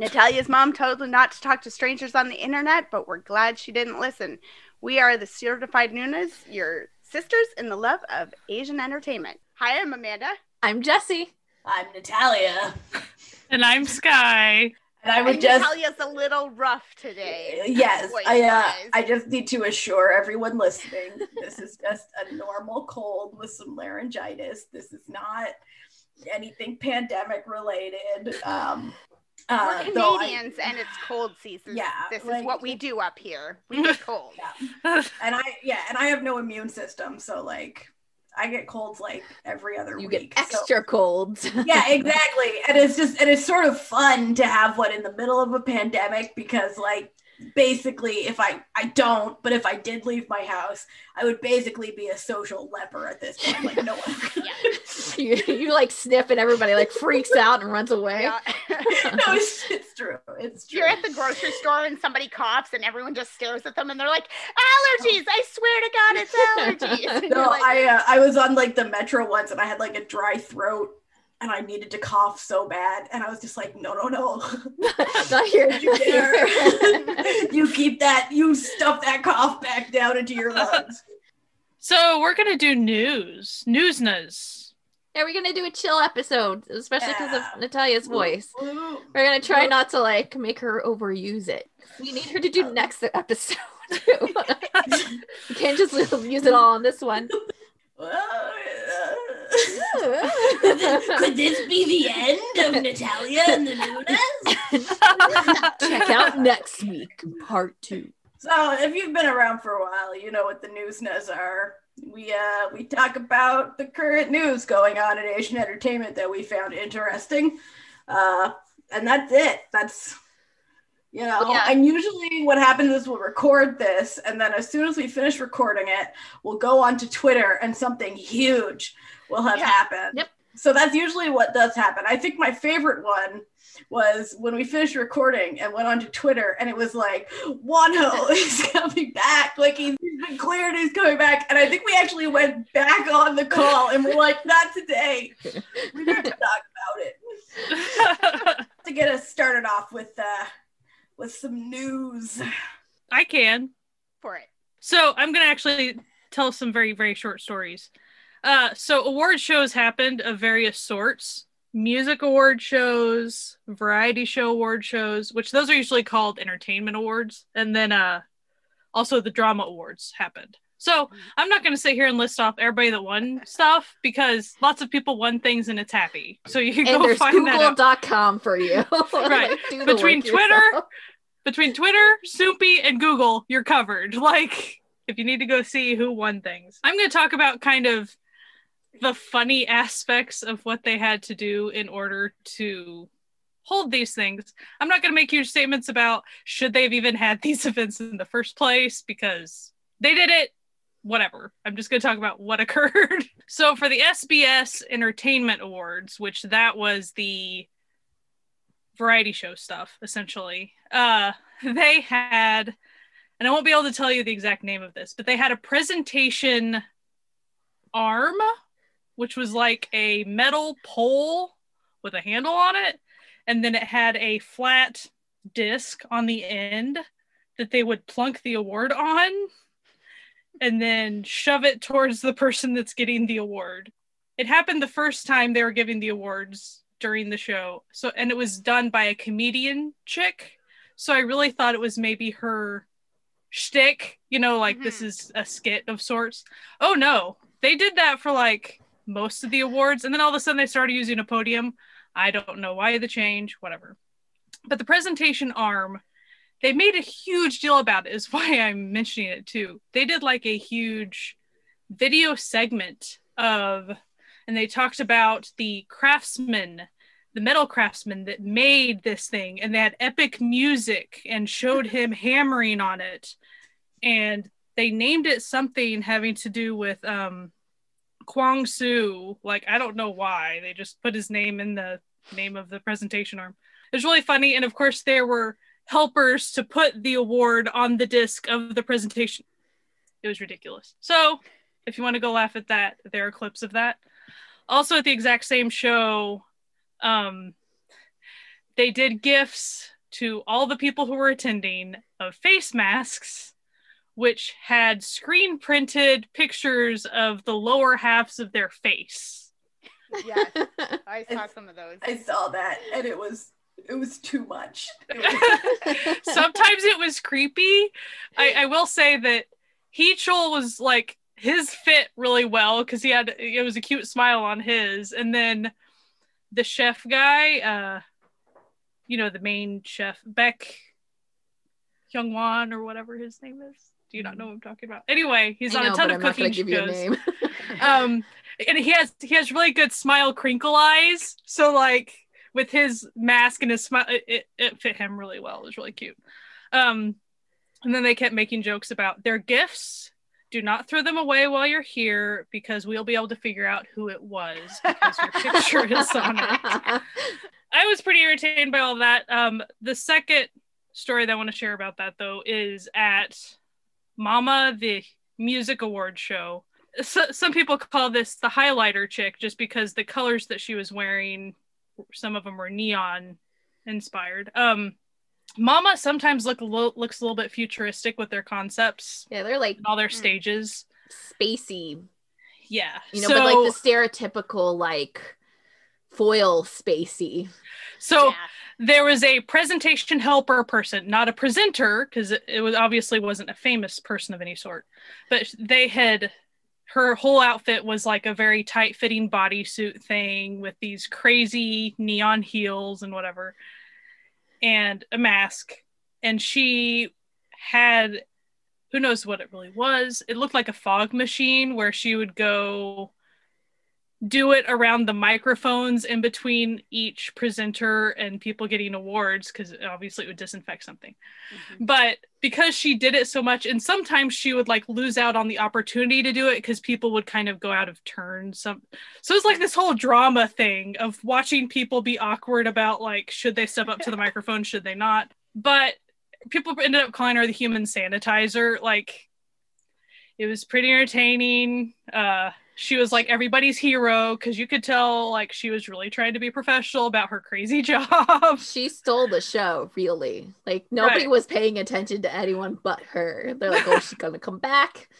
Natalia's mom told her not to talk to strangers on the internet, but we're glad she didn't listen. We are the Certified Nunas, your sisters in the love of Asian entertainment. Hi, I'm Amanda. I'm Jessie. I'm Natalia. And I'm Sky. And I would just tell you it's a little rough today. Yes, I just need to assure everyone listening, this is just a normal cold with some laryngitis. This is not anything pandemic related. We're Canadians and it's cold season. Yeah, this is what we do up here. We get cold. Yeah. And I have no immune system, so like I get colds like every other week. You get extra colds. Yeah, exactly. And it's just, and it's sort of fun to have one in the middle of a pandemic because like basically if I don't, but if I did leave my house, I would basically be a social leper at this point. Like no one. You like sniff and everybody like freaks out and runs away. Yeah. No, it's true. It's true. You're at the grocery store and somebody coughs and everyone just stares at them and they're like, allergies! I swear to God, it's allergies. No, like, I was on like the metro once and I had like a dry throat and I needed to cough so bad. And I was just like, no. Not here. You dare. You keep that, you stuff that cough back down into your lungs. So we're going to do news. Yeah, we're going to do a chill episode, especially because of Natalia's voice. We're going to try not to, like, make her overuse it. We need her to do next episode. You can't just use it all on this one. Could this be the end of Natalia and the Nunas? Check out next week, part 2. So, if you've been around for a while, you know what the Nunas are. We talk about the current news going on in Asian entertainment that we found interesting. And that's it. That's, you know, and usually what happens is we'll record this. And then as soon as we finish recording it, we'll go onto Twitter and something huge will have happened. Yep. So that's usually what does happen. I think my favorite one was when we finished recording and went onto Twitter and it was like, Wonho is coming back. Like he's been cleared, he's coming back. And I think we actually went back on the call and we're like, not today. We have to talk about it. To get us started off with some news. I can. For it. So I'm going to actually tell some very, very short stories. So award shows happened of various sorts. Music award shows, variety show award shows, which those are usually called entertainment awards. And then also the drama awards happened. So I'm not going to sit here and list off everybody that won stuff because lots of people won things and it's happy. So you can and go find Google. That out. Google.com for you. Right. Like, between Twitter, Soupy, and Google, you're covered. Like if you need to go see who won things. I'm going to talk about kind of the funny aspects of what they had to do in order to hold these things. I'm not going to make huge statements about should they have even had these events in the first place because they did it, whatever. I'm just going to talk about what occurred. So for the SBS Entertainment Awards, which that was the variety show stuff, essentially, they had, and I won't be able to tell you the exact name of this, but they had a presentation arm, which was like a metal pole with a handle on it. And then it had a flat disc on the end that they would plunk the award on and then shove it towards the person that's getting the award. It happened the first time they were giving the awards during the show. So, and it was done by a comedian chick. So I really thought it was maybe her shtick, you know, like this is a skit of sorts. Oh no, they did that for like most of the awards. And then all of a sudden they started using a podium. I don't know why the change, whatever. But the presentation arm, they made a huge deal about it, is why I'm mentioning it too. They did like a huge video segment of, and they talked about the craftsmen, the metal craftsman that made this thing. And they had epic music and showed him hammering on it. And they named it something having to do with, Quang Su, like, I don't know why. They just put his name in the name of the presentation arm. It was really funny. And of course, there were helpers to put the award on the disc of the presentation. It was ridiculous. So if you want to go laugh at that, there are clips of that. Also at the exact same show, they did gifts to all the people who were attending of face masks, which had screen printed pictures of the lower halves of their face. Yes, I saw some of those. I saw that, and it was too much. Sometimes it was creepy. I will say that Heechul was like, his fit really well, because it was a cute smile on his. And then the chef guy, the main chef, Baek Hyungwon or whatever his name is. Do you not know what I'm talking about? Anyway, he's on a ton of cooking shows. And he has really good smile crinkle eyes. So like with his mask and his smile, it fit him really well. It was really cute. And then they kept making jokes about their gifts. Do not throw them away while you're here, because we'll be able to figure out who it was because your picture is on it. I was pretty irritated by all that. The second story that I want to share about that, though, is at MAMA, the music award show. So, some people call this the highlighter chick, just because the colors that she was wearing, some of them were neon inspired. MAMA sometimes looks a little bit futuristic with their concepts. Yeah, they're like all their stages. Spacey. Yeah. But like the stereotypical like foil spacey. So there was a presentation helper person, not a presenter, because it was obviously wasn't a famous person of any sort. But her whole outfit was like a very tight-fitting bodysuit thing with these crazy neon heels and whatever, and a mask, and she had, who knows what it really was, it looked like a fog machine where she would go do it around the microphones in between each presenter and people getting awards, because obviously it would disinfect something. Mm-hmm. But because she did it so much, and sometimes she would like lose out on the opportunity to do it because people would kind of go out of turn. So it's like this whole drama thing of watching people be awkward about like, should they step up to the microphone, should they not? But people ended up calling her the human sanitizer. Like, it was pretty entertaining. She was like everybody's hero, because you could tell like she was really trying to be professional about her crazy job. She stole the show, really. Like, nobody was paying attention to anyone but her. They're like, oh, she's gonna come back.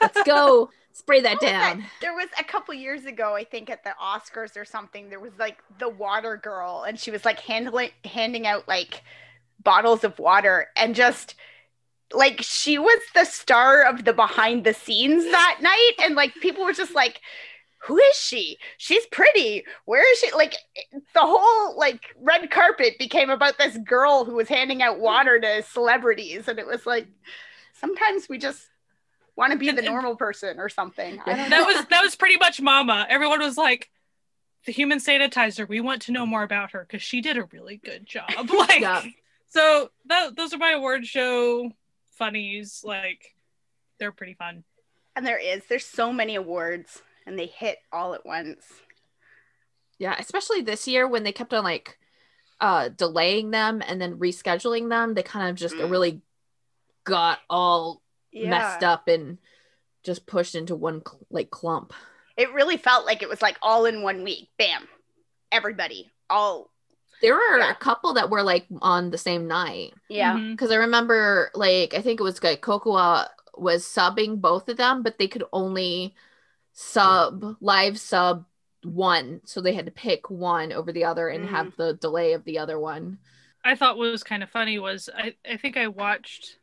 Let's go. Spray that down. There was a couple years ago, I think at the Oscars or something, there was like the water girl, and she was like handing out like bottles of water, and just like, she was the star of the behind the scenes that night. And like, people were just like, who is she? She's pretty. Where is she? Like, the whole like red carpet became about this girl who was handing out water to celebrities. And it was like, sometimes we just want to be the normal person or something. I don't know. That was pretty much MAMA. Everyone was like, the human sanitizer, we want to know more about her because she did a really good job. Like, yeah. So those are my award show funnies. Like, they're pretty fun, and there's so many awards and they hit all at once. Yeah, especially this year when they kept on like delaying them and then rescheduling them. They kind of just really got all messed up and just pushed into one like clump. It really felt like it was like all in one week, bam, everybody all. There were a couple that were like on the same night. Yeah. Because I remember, like, I think it was like Cocoa was subbing both of them, but they could only live sub one. So they had to pick one over the other and have the delay of the other one. I thought what was kind of funny was I think I watched,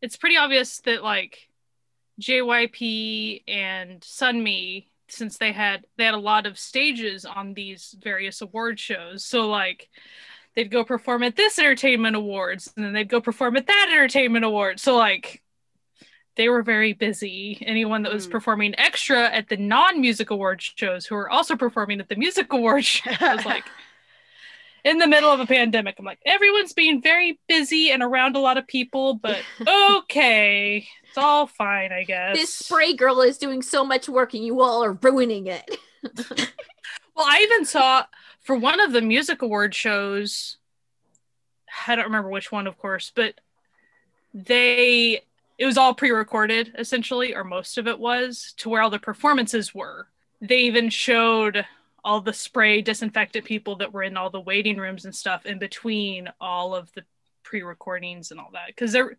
it's pretty obvious that like JYP and Sunmi, since they had a lot of stages on these various award shows. So like, they'd go perform at this entertainment awards, and then they'd go perform at that entertainment award. So like, they were very busy. Anyone that was performing extra at the non-music award shows who were also performing at the music award shows, like in the middle of a pandemic. I'm like, everyone's being very busy and around a lot of people, but okay. It's all fine, I guess. This spray girl is doing so much work and you all are ruining it. Well, I even saw for one of the music award shows, I don't remember which one, of course, but it was all pre-recorded, essentially, or most of it was, to where all the performances were. They even showed all the spray disinfectant people that were in all the waiting rooms and stuff in between all of the pre-recordings and all that. Because there,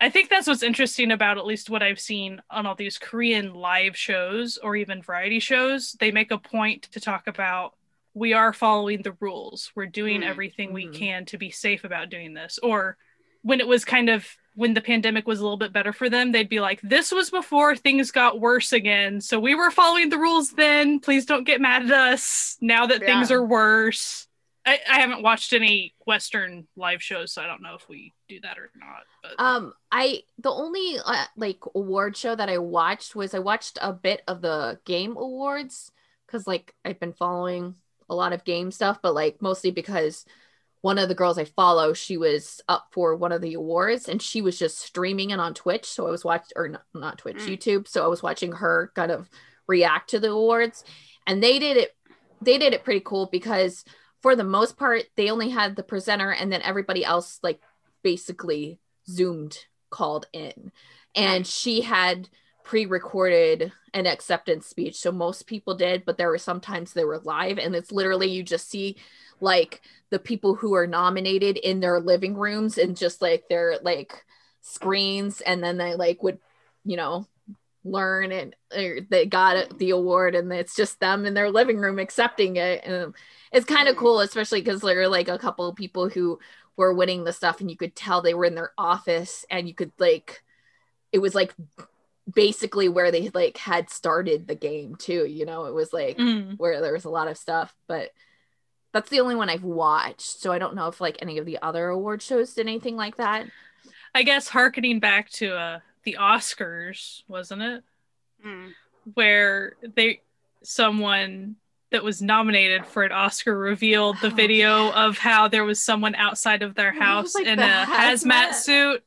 I think that's what's interesting about at least what I've seen on all these Korean live shows or even variety shows. They make a point to talk about, we are following the rules. We're doing everything we can to be safe about doing this. Or when it was kind of, when the pandemic was a little bit better for them, they'd be like, this was before things got worse again. So we were following the rules then. Please don't get mad at us now that things are worse. I haven't watched any Western live shows, so I don't know if we do that or not. But. The only like award show that I watched was, I watched a bit of the Game Awards, because like I've been following a lot of game stuff, but like mostly because one of the girls I follow, she was up for one of the awards and she was just streaming it on Twitch. So I was watching, or not Twitch, YouTube. So I was watching her kind of react to the awards, and they did it pretty cool because for the most part, they only had the presenter, and then everybody else like basically Zoomed called in. And she had pre-recorded an acceptance speech. So most people did, but there were sometimes they were live, and it's literally, you just see like the people who are nominated in their living rooms and just like their like screens. And then they like would, you know, learn and they got the award, and it's just them in their living room accepting it. And it's kind of cool, especially because there were like a couple of people who were winning the stuff and you could tell they were in their office, and you could like, it was like basically where they like had started the game too, you know, it was like where there was a lot of stuff. But that's the only one I've watched, so I don't know if like any of the other award shows did anything like that. I guess harkening back to the Oscars, wasn't it? Where someone that was nominated for an Oscar revealed the video of how there was someone outside of their house in a hazmat suit.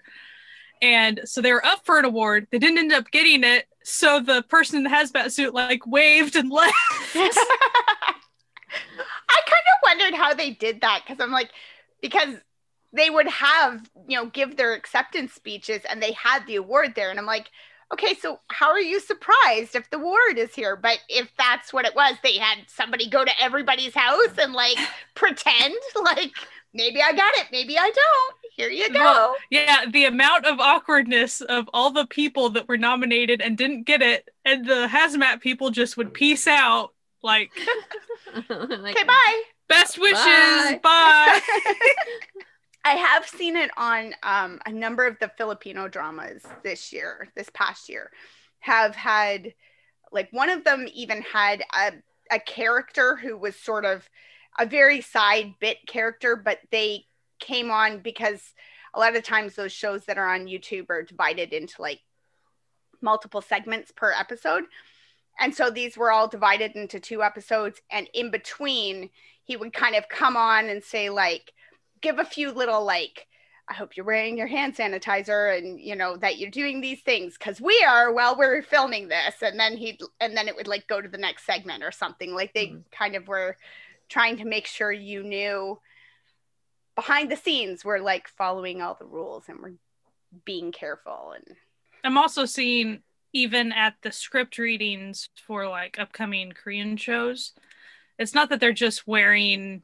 And so they were up for an award. They didn't end up getting it. So the person in the hazmat suit like waved and left. I kind of wondered how they did that, because I'm like, because they would have, you know, give their acceptance speeches and they had the award there. And I'm like, okay, so how are you surprised if the award is here? But if that's what it was, they had somebody go to everybody's house and like pretend like, maybe I got it, maybe I don't. Here you go. Well, yeah, the amount of awkwardness of all the people that were nominated and didn't get it, and the hazmat people just would peace out like, okay, bye. Best wishes, bye. I have seen it on a number of the Filipino dramas this past year, have had, like, one of them even had a character who was sort of a very side bit character, but they came on because a lot of times those shows that are on YouTube are divided into, like, multiple segments per episode. And so these were all divided into 2 episodes, and in between, he would kind of come on and say, like, give a few little, like, I hope you're wearing your hand sanitizer and, you know, that you're doing these things because we are while we're filming this. And then it would like go to the next segment or something. Like they kind of were trying to make sure you knew behind the scenes, we're like following all the rules and we're being careful. And I'm also seeing even at the script readings for like upcoming Korean shows, it's not that they're just wearing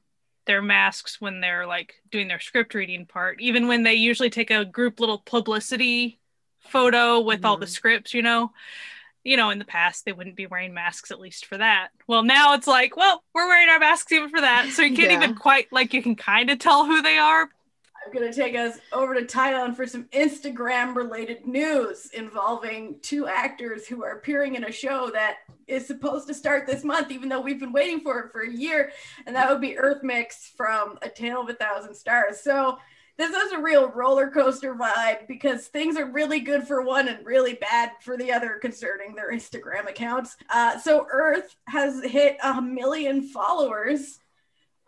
their masks when they're like doing their script reading part, even when they usually take a group little publicity photo with all the scripts, you know, in the past they wouldn't be wearing masks, at least for that. Well, now it's like, well, we're wearing our masks even for that, so you can't even quite, like, you can kind of tell who they are. I'm gonna take us over to Thailand for some Instagram related news involving 2 actors who are appearing in a show that is supposed to start this month, even though we've been waiting for it for a year, and that would be Earth Mix from A Tale of a Thousand Stars. So this is a real roller coaster vibe because things are really good for one and really bad for the other concerning their Instagram accounts. So Earth has hit 1 million followers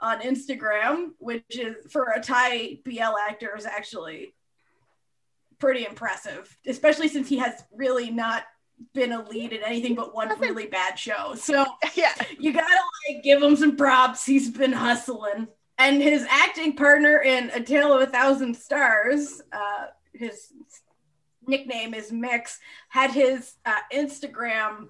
on Instagram, which is, for a Thai BL actor, is actually pretty impressive, especially since he has really not been a lead in anything but one really bad show. So you gotta like give him some props. He's been hustling. And his acting partner in A Tale of a Thousand Stars, his nickname is Mix, had his Instagram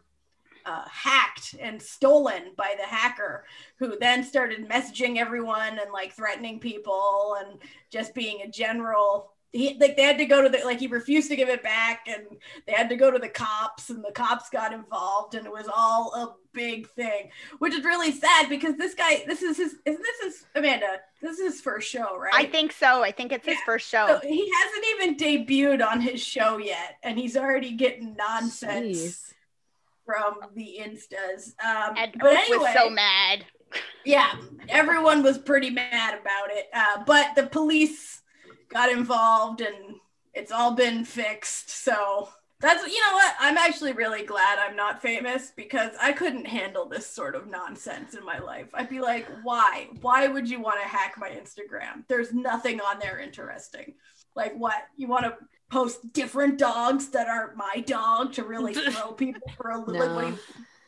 hacked and stolen by the hacker, who then started messaging everyone and like threatening people and just being a general. He, like, they had to go to the, like, he refused to give it back, and they had to go to the cops, and the cops got involved, and it was all a big thing, which is really sad because this guy, this is his first show, right? I think so. I think it's his first show. So he hasn't even debuted on his show yet, and he's already getting nonsense from the Instas. But anyway, was so mad. Yeah, everyone was pretty mad about it. But the police got involved and it's all been fixed. So that's, you know what? I'm actually really glad I'm not famous because I couldn't handle this sort of nonsense in my life. I'd be like, why? Why would you want to hack my Instagram? There's nothing on there interesting. Like, what? You want to post different dogs that aren't my dog to really throw people for a little bit?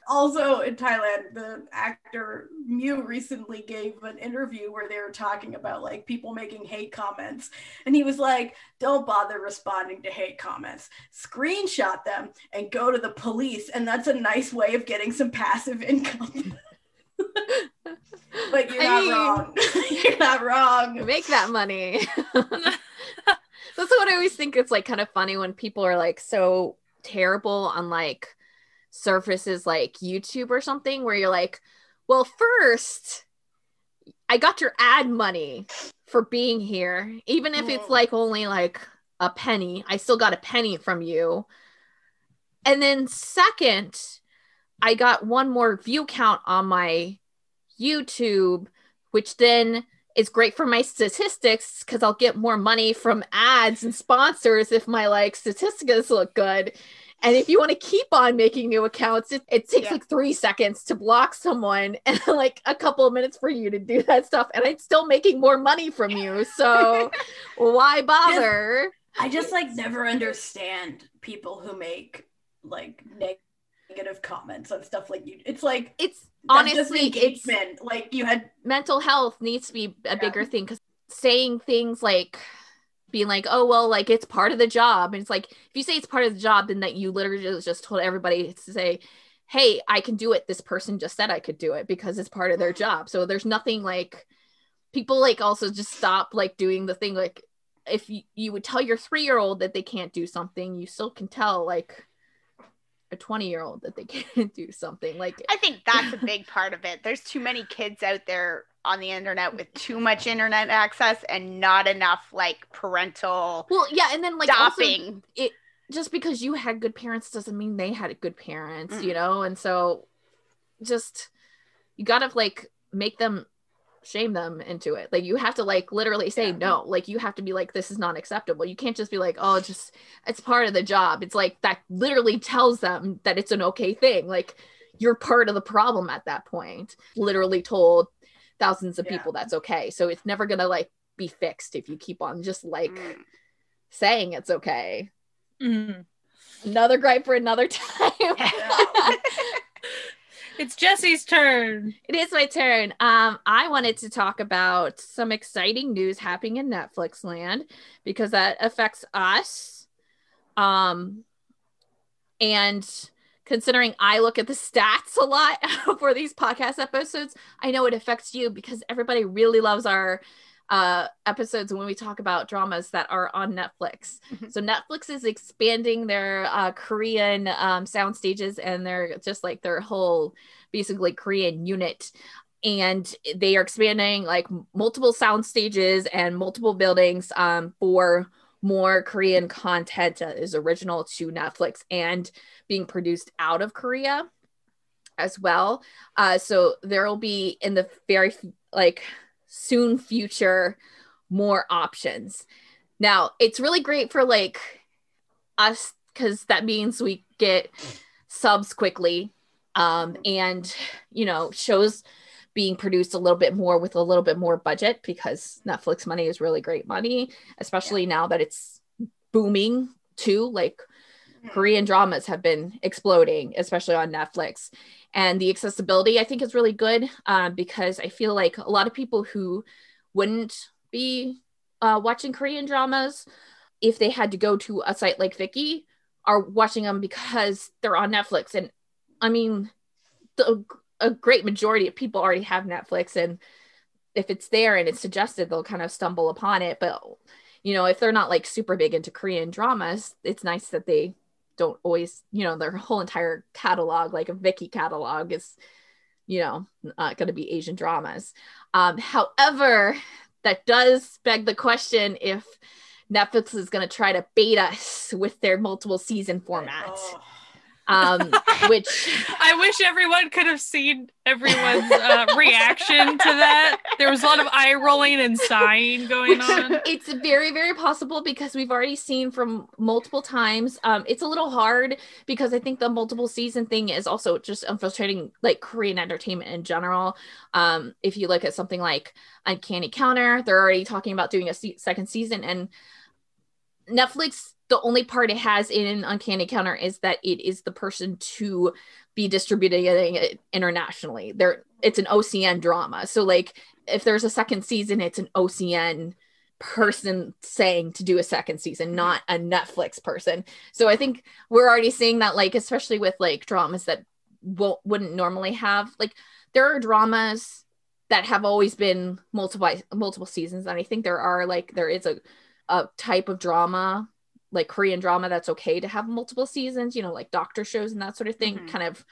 Also in Thailand, the actor Mew recently gave an interview where they were talking about like people making hate comments. And he was like, don't bother responding to hate comments. Screenshot them and go to the police. And that's a nice way of getting some passive income. But you're not wrong. You're not wrong. Make that money. That's what I always think. It's like kind of funny when people are like so terrible on like surfaces like YouTube or something where you're like, well, first I got your ad money for being here, even if it's like only like a penny, I still got a penny from you. And then second, I got one more view count on my YouTube, which then is great for my statistics because I'll get more money from ads and sponsors if my like statistics look good. And if you want to keep on making new accounts, it takes like 3 seconds to block someone and like a couple of minutes for you to do that stuff. And I'm still making more money from you. So why bother? I just like never understand people who make like negative comments on stuff like you. It's like, it's honestly, it's like you had mental health needs to be a bigger thing because saying things like, being like, oh, well, like it's part of the job. And it's like, if you say it's part of the job, then that you literally just told everybody to say, hey, I can do it. This person just said I could do it because it's part of their job. So there's nothing like people like also just stop like doing the thing. Like if you would tell your 3-year-old that they can't do something, you still can tell like a 20-year-old that they can't do something. Like I think that's a big part of it. There's too many kids out there on the internet with too much internet access and not enough like parental and then like stopping. Also, it just because you had good parents doesn't mean they had good parents, you know? And so just you gotta like make them shame them into it. Like you have to like literally say no. Like you have to be like, this is not acceptable. You can't just be like, oh, just it's part of the job. It's like that literally tells them that it's an okay thing. Like you're part of the problem at that point. Literally told thousands of people that's okay. So it's never gonna like be fixed if you keep on just like saying it's okay. Another gripe for another time. It's Jesse's turn. It is my turn. I wanted to talk about some exciting news happening in Netflix land because that affects us. And considering I look at the stats a lot for these podcast episodes, I know it affects you because everybody really loves our episodes when we talk about dramas that are on Netflix. So Netflix is expanding their Korean sound stages and they're just like their whole basically Korean unit. And they are expanding like multiple sound stages and multiple buildings for more Korean content that is original to Netflix and being produced out of Korea as well. So there will be in the very like soon future more options. Now it's really great for like us because that means we get subs quickly and you know shows being produced a little bit more with a little bit more budget because Netflix money is really great money, especially now that it's booming too. Like Korean dramas have been exploding, especially on Netflix. And the accessibility I think is really good because I feel like a lot of people who wouldn't be watching Korean dramas if they had to go to a site like Viki are watching them because they're on Netflix and I mean, a great majority of people already have Netflix, and if it's there and it's suggested, they'll kind of stumble upon it. But, you know, if they're not like super big into Korean dramas, it's nice that they don't always, you know, their whole entire catalog, like a Viki catalog, is, you know, going to be Asian dramas. However, that does beg the question if Netflix is going to try to bait us with their multiple season format. Oh. Which I wish everyone could have seen everyone's reaction to that. There was a lot of eye rolling and sighing going on. It's very, very possible because we've already seen from multiple times. It's a little hard because I think the multiple season thing is also just infiltrating like Korean entertainment in general. If you look at something like Uncanny Counter, they're already talking about doing a second season, and Netflix, the only part it has in Uncanny Counter is that it is the person to be distributing it internationally. It's an OCN drama. So like if there's a second season, it's an OCN person saying to do a second season, not a Netflix person. So I think we're already seeing that, like, especially with like dramas that wouldn't normally have, like, there are dramas that have always been multiple seasons. And I think there is a type of drama, like Korean drama, that's okay to have multiple seasons, you know, like doctor shows and that sort of thing. Mm-hmm. Kind of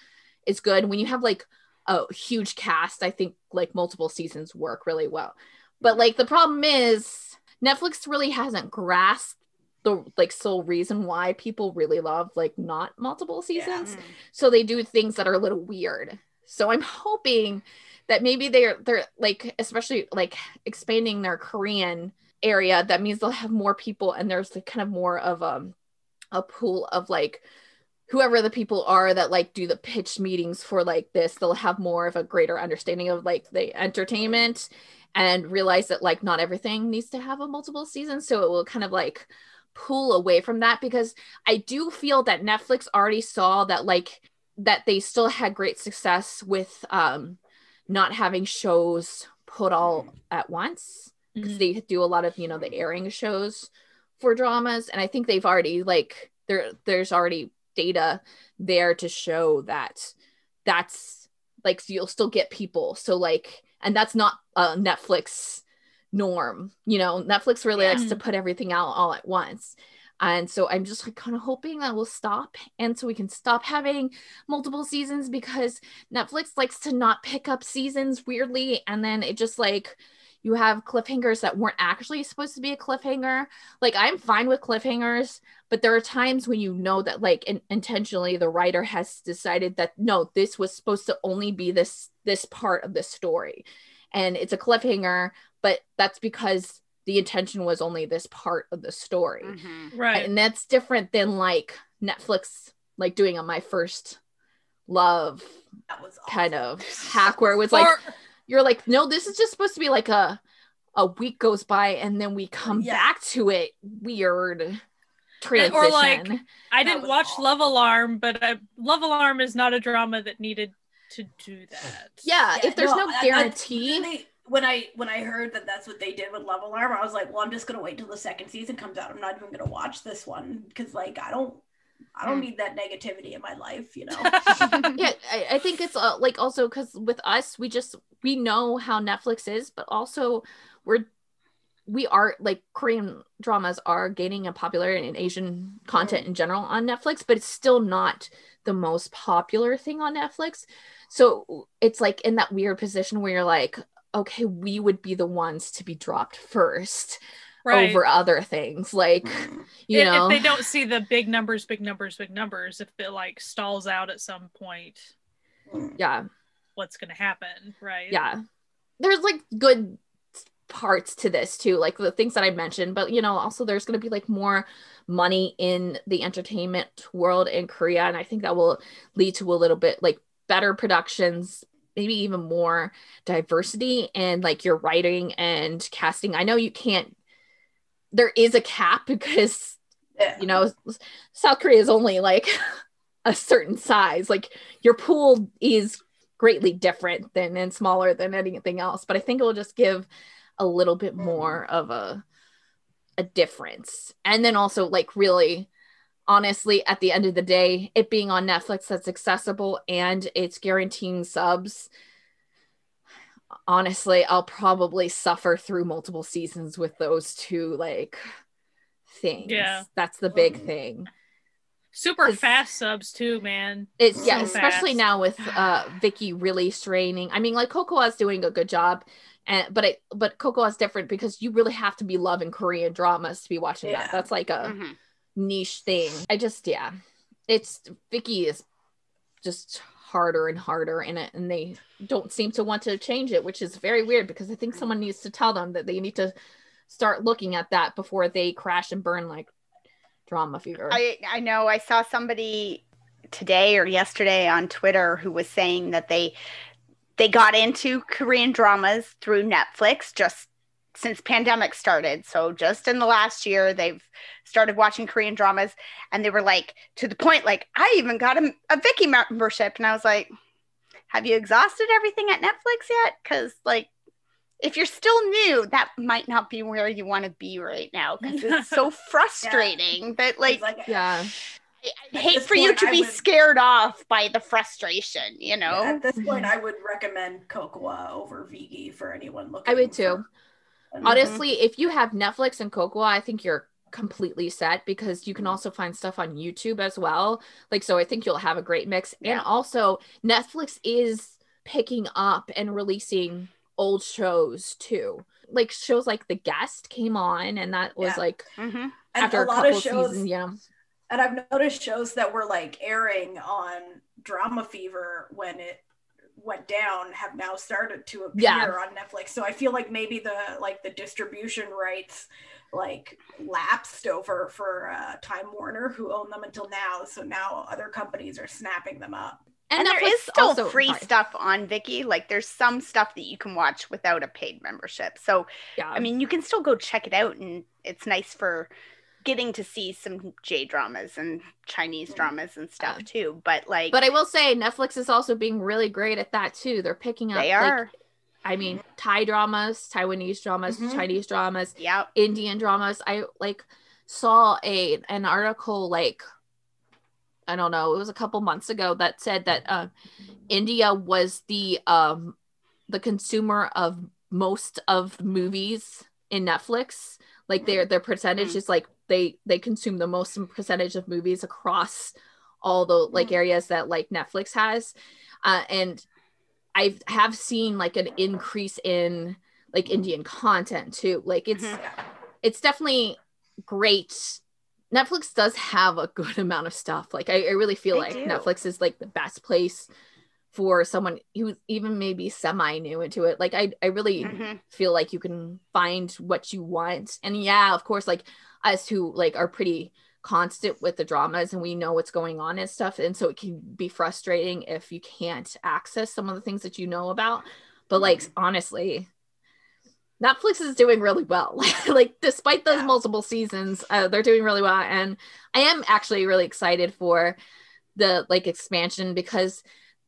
is good when you have like a huge cast. I think like multiple seasons work really well, but like the problem is Netflix really hasn't grasped the like sole reason why people really love like not multiple seasons. Yeah. Mm-hmm. So they do things that are a little weird. So I'm hoping that maybe they're like, especially like expanding their Korean area, that means they'll have more people, and there's like kind of more of a pool of like whoever the people are that like do the pitch meetings for like this, they'll have more of a greater understanding of like the entertainment and realize that like not everything needs to have a multiple season, so it will kind of like pull away from that. Because I do feel that Netflix already saw that like that they still had great success with not having shows put all at once, because they do a lot of, you know, the airing shows for dramas. And I think they've already like there's already data there to show that that's like, so you'll still get people. So like, and that's not a Netflix norm, you know. Netflix really likes to put everything out all at once. And so I'm just like kind of hoping that we'll stop, and so we can stop having multiple seasons, because Netflix likes to not pick up seasons weirdly, and then it just like, you have cliffhangers that weren't actually supposed to be a cliffhanger. Like, I'm fine with cliffhangers, but there are times when you know that like intentionally the writer has decided that no, this was supposed to only be this part of the story, and it's a cliffhanger, but that's because the intention was only this part of the story. Mm-hmm. Right. And that's different than like Netflix like doing on My First Love, that was awesome, kind of hack where it was like, you're like, no, this is just supposed to be like a week goes by and then we come back to it. Weird transition. Or like, I didn't watch Love Alarm, but Love Alarm is not a drama that needed to do that. Yeah, if there's no guarantee. When I heard that that's what they did with Love Alarm, I was like, well, I'm just going to wait till the second season comes out. I'm not even going to watch this one, because like, I don't need that negativity in my life, you know? Yeah, I think it's like also because with us, we know how Netflix is, but also we are like Korean dramas are gaining a popularity in Asian content in general on Netflix, but it's still not the most popular thing on Netflix. So it's like in that weird position where you're like, okay, we would be the ones to be dropped first. Right. Over other things, like, you know, if they don't see the big numbers, if it like stalls out at some point, what's gonna happen? Right. Yeah, there's like good parts to this too, like the things that I mentioned, but you know, also there's gonna be like more money in the entertainment world in Korea, and I think that will lead to a little bit like better productions, maybe even more diversity and like your writing and casting. I know you can't, there is a cap because, you know, South Korea is only like a certain size. Like your pool is greatly different than and smaller than anything else. But I think it will just give a little bit more of a difference. And then also like really honestly, at the end of the day, it being on Netflix that's accessible and it's guaranteeing subs, honestly, I'll probably suffer through multiple seasons with those two, like, things. Yeah. That's the big thing. Super fast subs too, man. It's yeah, so especially fast. Now with Vicky really straining. I mean, like, Cocoa's doing a good job, but Cocoa's different because you really have to be loving Korean dramas to be watching that. That's like a niche thing. I just it's Vicky is just harder and harder in it, and they don't seem to want to change it, which is very weird because I think someone needs to tell them that they need to start looking at that before they crash and burn like drama fever. I know I saw somebody today or yesterday on Twitter who was saying that they got into Korean dramas through Netflix just since pandemic started. So just in the last year, they've started watching Korean dramas, and they were like, to the point, like, I even got a Viki membership. And I was like, have you exhausted everything at Netflix yet? Because, like, if you're still new, that might not be where you want to be right now, because it's so frustrating that, like I'd hate for you to be scared off by the frustration, you know? Yeah, at this point, I would recommend Cocoa over Viki for anyone looking. I would too. Honestly, if you have Netflix and Cocoa, I think you're completely set, because you can also find stuff on YouTube as well. Like, so I think you'll have a great mix. Yeah. And also, Netflix is picking up and releasing old shows too. Like, shows like The Guest came on, and that was like after and a couple of shows, seasons. Yeah. And I've noticed shows that were like airing on Drama Fever when it went down have now started to appear on Netflix. So I feel like maybe the distribution rights like lapsed over for Time Warner, who owned them until now. So now other companies are snapping them up. And there is still free stuff on Viki. Like, there's some stuff that you can watch without a paid membership. So, I mean, you can still go check it out, and it's nice for getting to see some J-dramas and Chinese dramas and stuff too. But like, but I will say Netflix is also being really great at that too. They're picking up. They are. Like, I mean, Thai dramas, Taiwanese dramas, Chinese dramas, Indian dramas. I like saw an article, like, I don't know, it was a couple months ago, that said that India was the consumer of most of the movies in Netflix. Like, their percentage is like they consume the most percentage of movies across all the like areas that like Netflix has, and I have seen like an increase in like Indian content too. Like, it's definitely great. Netflix does have a good amount of stuff. Like, I really feel Netflix is like the best place for someone who's even maybe semi new into it. Like, I really feel like you can find what you want. And of course, like, us who like are pretty constant with the dramas and we know what's going on and stuff. And so it can be frustrating if you can't access some of the things that you know about, but like, honestly, Netflix is doing really well. Like, despite those multiple seasons, they're doing really well. And I am actually really excited for the like expansion, because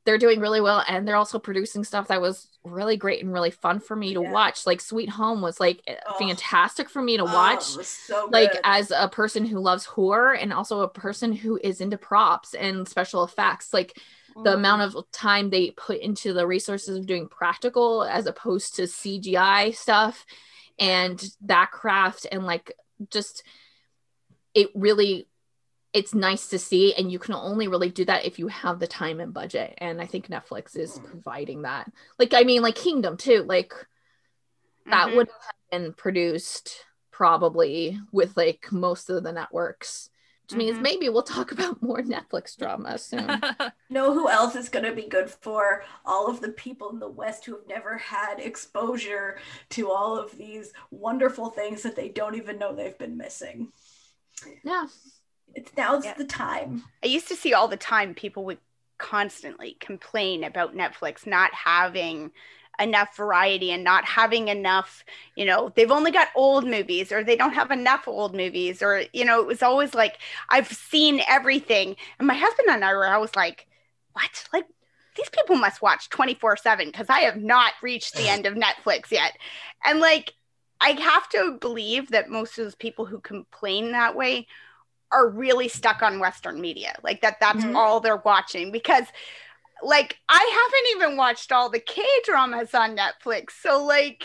they're doing really well, and they're also producing stuff that was really great and really fun for me to watch. Like, Sweet Home was like fantastic for me to watch. So like, as a person who loves horror and also a person who is into props and special effects, like the amount of time they put into the resources of doing practical as opposed to CGI stuff and that craft, and like, just it really, it's nice to see, and you can only really do that if you have the time and budget. And I think Netflix is providing that. Like, I mean, like Kingdom too, like that would have been produced probably with like most of the networks, which means maybe we'll talk about more Netflix drama soon. You know who else is going to be good for? All of the people in the West who have never had exposure to all of these wonderful things that they don't even know they've been missing. Yeah. Now's the time. I used to see all the time people would constantly complain about Netflix not having enough variety and not having enough, you know, they've only got old movies, or they don't have enough old movies, or, you know, it was always like, I've seen everything. And my husband and I were always like, what? Like, these people must watch 24/7, because I have not reached the end of Netflix yet. And like, I have to believe that most of those people who complain that way are really stuck on Western media. Like that's mm-hmm. all they're watching, because like I haven't even watched all the K-dramas on Netflix. So like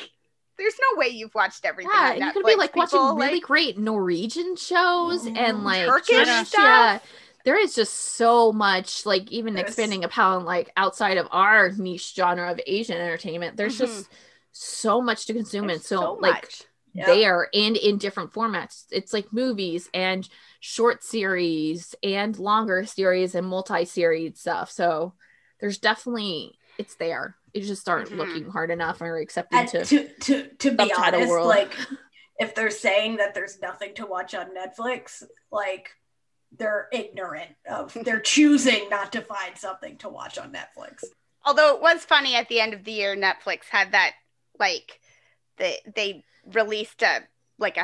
there's no way you've watched everything on Netflix. You could be like people, watching really great Norwegian shows and like Turkish stuff. Yeah. There is just so much, like even expanding upon like outside of our niche genre of Asian entertainment, there's mm-hmm. just so much to consume. There's and so like much. Yep. there and in different formats. It's like movies and short series and longer series and multi-series stuff. So there's definitely, it's there. You just aren't mm-hmm. looking hard enough or accepting to be honest, world. Like if they're saying that there's nothing to watch on Netflix, like they're ignorant of, they're choosing not to find something to watch on Netflix. Although it was funny at the end of the year, Netflix had that, like they released a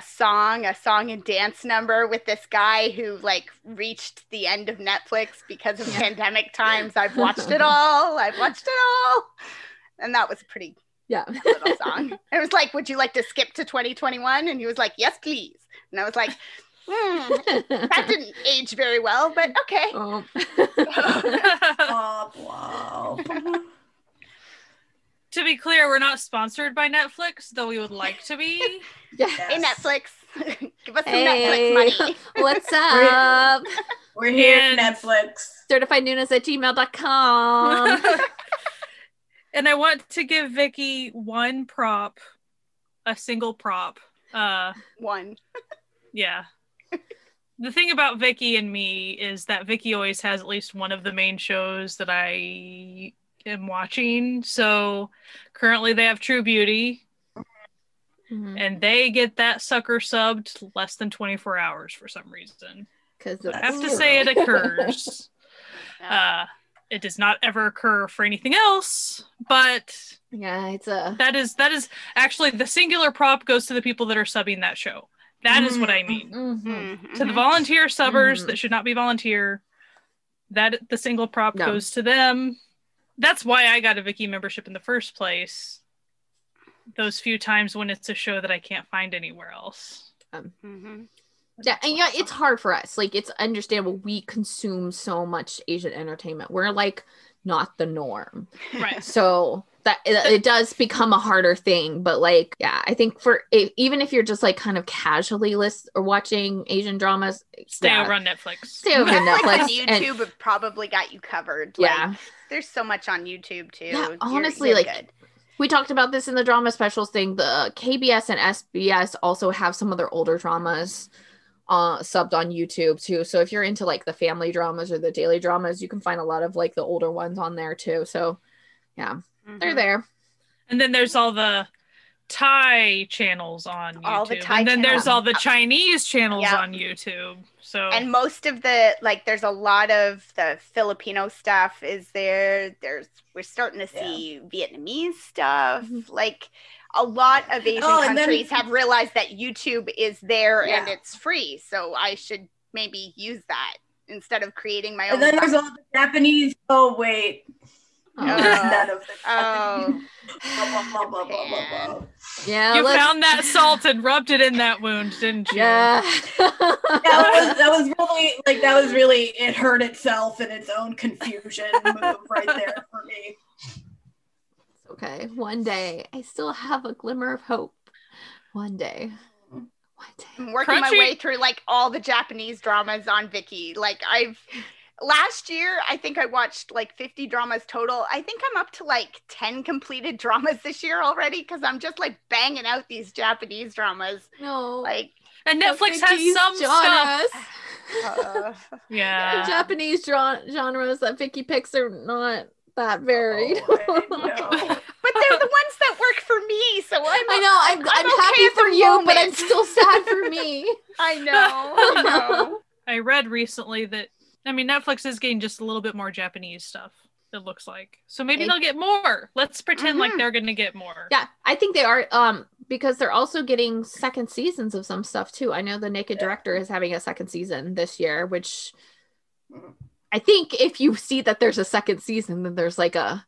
song and dance number with this guy who like reached the end of Netflix because of pandemic times. I've watched it all. And that was pretty little song. It was like, would you like to skip to 2021? And he was like, yes, please. And I was like, that didn't age very well, but okay. Oh. To be clear, we're not sponsored by Netflix, though we would like to be. Yes. Hey, Netflix. Give us some Netflix money. What's up? We're here, Netflix. CertifiedNunas@gmail.com. And I want to give Vicky one prop, a single prop. One. Yeah. The thing about Vicky and me is that Vicky always has at least one of the main shows that I am watching. So currently they have True Beauty, mm-hmm. and they get that sucker subbed less than 24 hours for some reason. Because I have to say it occurs. It does not ever occur for anything else, but yeah, that is actually the singular prop goes to the people that are subbing that show. That is what I mean. Mm-hmm. To the volunteer subbers that should not be volunteer, that the single prop goes to them. That's why I got a Viki membership in the first place. Those few times when it's a show that I can't find anywhere else. Yeah, and yeah, it's hard for us. Like, it's understandable. We consume so much Asian entertainment. We're like not the norm. Right. So that it does become a harder thing, but like, yeah, I think for even if you're just like kind of casually or watching Asian dramas, stay over on Netflix. Stay over on Netflix. On YouTube, it probably got you covered. Yeah, like, there's so much on YouTube too. Yeah, honestly, you're like good. We talked about this in the drama specials thing. The KBS and SBS also have some of their older dramas subbed on YouTube too. So if you're into like the family dramas or the daily dramas, you can find a lot of like the older ones on there too. So yeah. They're there. And then there's all the Thai channels on YouTube. There's all the Chinese channels on YouTube. So and most of the there's a lot of the Filipino stuff is there. We're starting to see Vietnamese stuff. Mm-hmm. Like a lot of Asian countries have realized that YouTube is there and it's free. So I should maybe use that instead of creating my own. And then there's all the Japanese. Oh wait. Yeah, you found that salt and rubbed it in that wound, didn't you? Yeah. that was really it hurt itself in its own confusion move right there for me. Okay, one day I still have a glimmer of hope. One day. I'm working my way through like all the Japanese dramas on Vicky. Like last year, I think I watched like 50 dramas total. I think I'm up to like 10 completed dramas this year already because I'm just like banging out these Japanese dramas. No, like and Netflix has some stuff. Japanese genres that Vicky picks are not that varied. But they're the ones that work for me, so I'm happy for you, moment. But I'm still sad for me. I know. I read recently that. I mean, Netflix is getting just a little bit more Japanese stuff, it looks like. So maybe they'll get more. Let's pretend like they're going to get more. Yeah, I think they are because they're also getting second seasons of some stuff, too. I know The Naked Director is having a second season this year, which I think if you see that there's a second season, then there's like an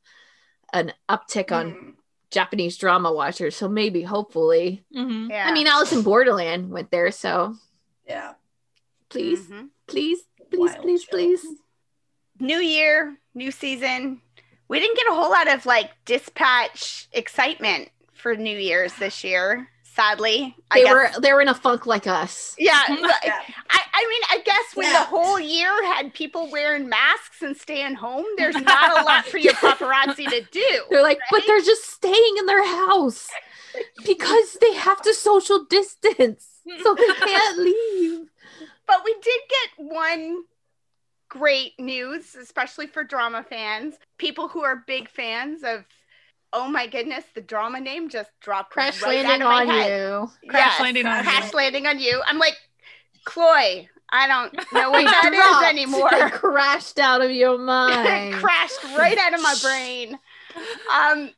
uptick on Japanese drama watchers. So maybe, hopefully. Mm-hmm. Yeah. I mean, Alice in Borderland went there, so. Yeah. please, please, wild please, show. Please. New year, new season. We didn't get a whole lot of like dispatch excitement for New Year's this year. Sadly, they were in a funk like us. Yeah, I mean, I guess when the whole year had people wearing masks and staying home, there's not a lot for your paparazzi to do. They're like, right? But they're just staying in their house because they have to social distance, so they can't leave. But we did get one great news, especially for drama fans, people who are big fans of. Oh my goodness, the drama name just dropped Crash right Landing out of my on head. You. Crash yes, Landing on Crash You. Crash Landing on You. I'm like, Chloe, I don't know what that is anymore. It crashed out of your mind. It crashed right out of my brain.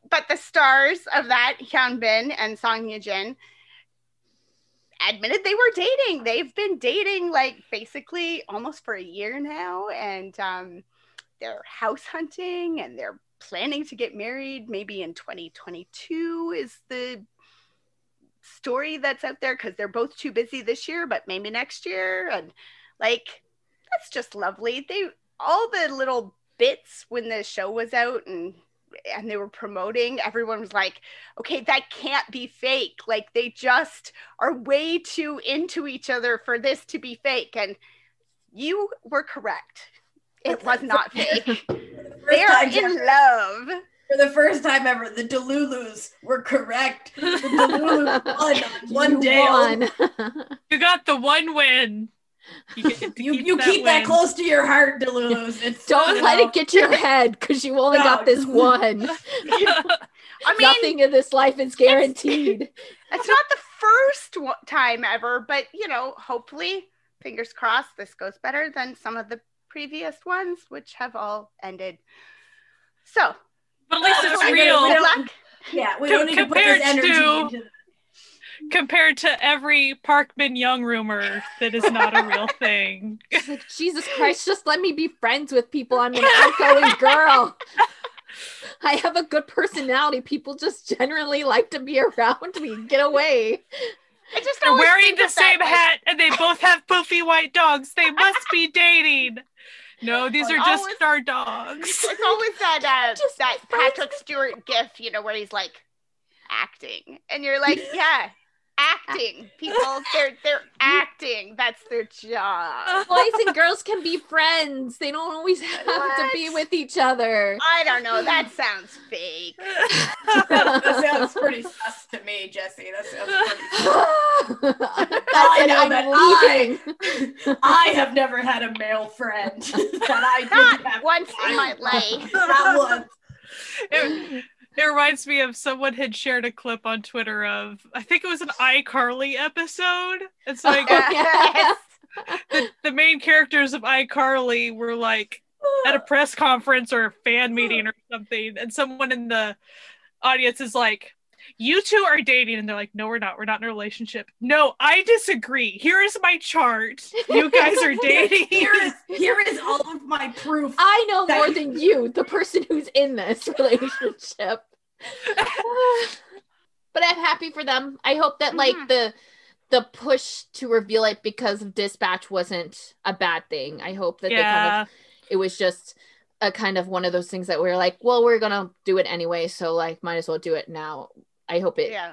But the stars of that, Hyun Bin and Song Ye Jin, admitted they were dating. They've been dating like basically almost for a year now. And they're house hunting and they're planning to get married maybe in 2022 is the story that's out there because they're both too busy this year, but maybe next year. And like, that's just lovely. They, all the little bits when the show was out and they were promoting, everyone was like, okay, that can't be fake. Like they just are way too into each other for this to be fake. And you were correct. It was not fake. They are in love. For the first time ever, the Delulus were correct. The Delulus won on one day. You got the one win. You keep that close to your heart, Delulus. Don't let it get to your head because you only got this one. I mean, nothing in this life is guaranteed. It's not the first time ever, but you know, hopefully, fingers crossed, this goes better than some of the previous ones, which have all ended. So, but at least it's real. Compared to every Parkman Young rumor that is not a real thing. She's like, Jesus Christ, just let me be friends with people. I'm an outgoing girl. I have a good personality. People just generally like to be around me. Get away. They're wearing the same hat and they both have poofy white dogs. They must be dating. No, these are just star dogs. It's always that Patrick Stewart gif, you know, where he's like acting, and you're like, yeah, acting. People, they're acting. That's their job. Boys and girls can be friends. They don't always have to be with each other. I don't know. That sounds fake. That sounds pretty sus to me, Jesse. That sounds pretty sus. I know that I have never had a male friend that I didn't have once in my life. Not once. It reminds me of someone had shared a clip on Twitter of, I think it was an iCarly episode. It's like the main characters of iCarly were like at a press conference or a fan meeting or something, and someone in the audience is like, you two are dating, and they're like, no, we're not. We're not in a relationship. No, I disagree. Here is my chart. You guys are dating. Here is all of my proof. I know more than you, the person who's in this relationship. But I'm happy for them. I hope that like the push to reveal it because of Dispatch wasn't a bad thing. I hope that it was just a kind of one of those things that we're like, well, we're gonna do it anyway, so like might as well do it now. I hope it. Yeah.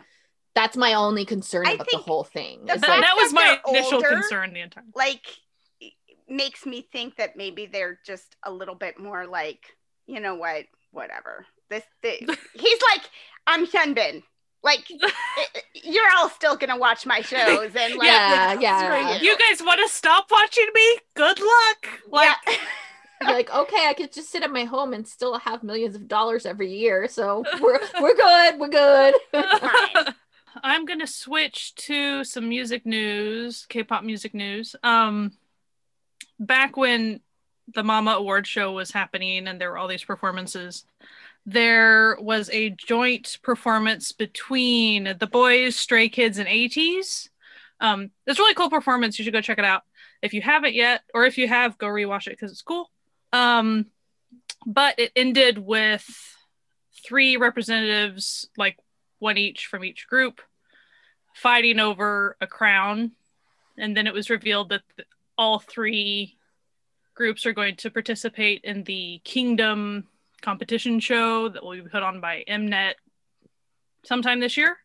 That's my only concern about the whole thing. That was my initial concern the entire time. Like, makes me think that maybe they're just a little bit more like, you know what, whatever. He's like, I'm Hyunbin. Like, you're all still gonna watch my shows, and like, you guys want to stop watching me? Good luck. Like. Yeah. You're like, okay, I could just sit at my home and still have millions of dollars every year, so we're good, we're good. I'm gonna switch to some music news, K-pop music news. Back when the MAMA award show was happening and there were all these performances, there was a joint performance between the boys, Stray Kids, and ATEEZ. It's a really cool performance. You should go check it out if you haven't yet, or if you have, go rewatch it because it's cool. But it ended with 3 representatives, like one each from each group, fighting over a crown. And then it was revealed that all three groups are going to participate in the Kingdom competition show that will be put on by Mnet sometime this year.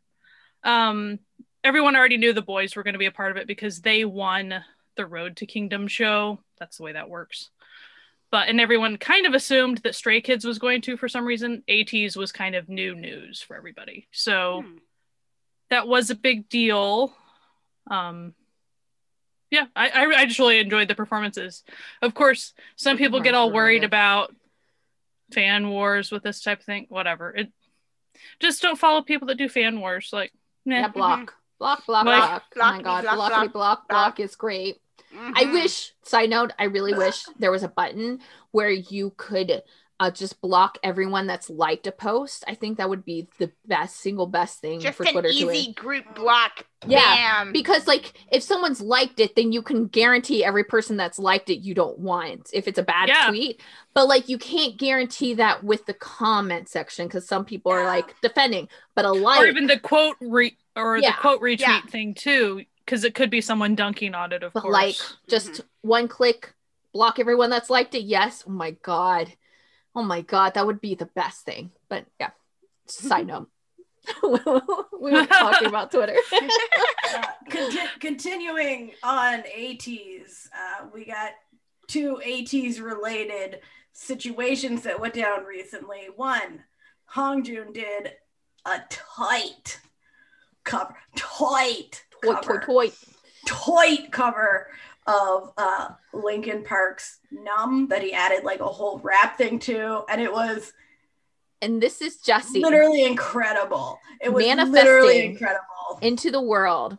Everyone already knew the boys were going to be a part of it because they won the Road to Kingdom show. That's the way that works. But, and everyone kind of assumed that Stray Kids was going to, for some reason. ATEEZ was kind of new news for everybody. So that was a big deal. Yeah, I just really enjoyed the performances. Of course, some people get all worried about fan wars with this type of thing. Whatever. Just don't follow people that do fan wars. Like, yeah, block. Oh my God, block is great. Mm-hmm. I wish, side note, I really wish there was a button where you could just block everyone that's liked a post. I think that would be the best thing just for Twitter to do. Just an easy group block. Yeah, bam. Because like if someone's liked it, then you can guarantee every person that's liked it you don't want if it's a bad tweet. But like you can't guarantee that with the comment section because some people are like defending, but a like or even the quote the quote retweet thing too. Because it could be someone dunking on it, of course. Like, just one click, block everyone that's liked it. Yes. Oh my God. That would be the best thing. But yeah, side note. We were talking about Twitter. Continuing on ATEEZ, we got two ATEEZ-related situations that went down recently. One, Hongjun did a tight cover of Linkin Park's Numb that he added like a whole rap thing to, and it was literally incredible. It was literally incredible into the world.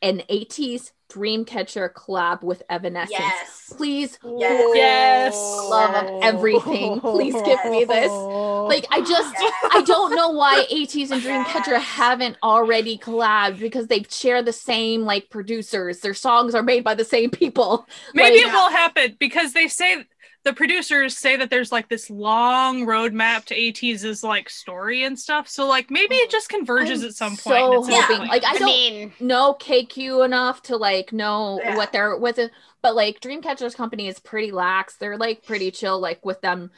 An ATEEZ Dreamcatcher collab with Evanescence. Yes. Please. Yes. Love everything. Please give me this. Like, I don't know why ATEEZ and Dreamcatcher haven't already collabed because they share the same, like, producers. Their songs are made by the same people. Maybe it will happen because they say, the producers say that there's, like, this long roadmap to ATEEZ's, like, story and stuff. So, like, maybe it just converges at some point. So hoping. Like, I don't know KQ enough to, like, know what they're with it. But, like, Dreamcatcher's company is pretty lax. They're, like, pretty chill, like, with them,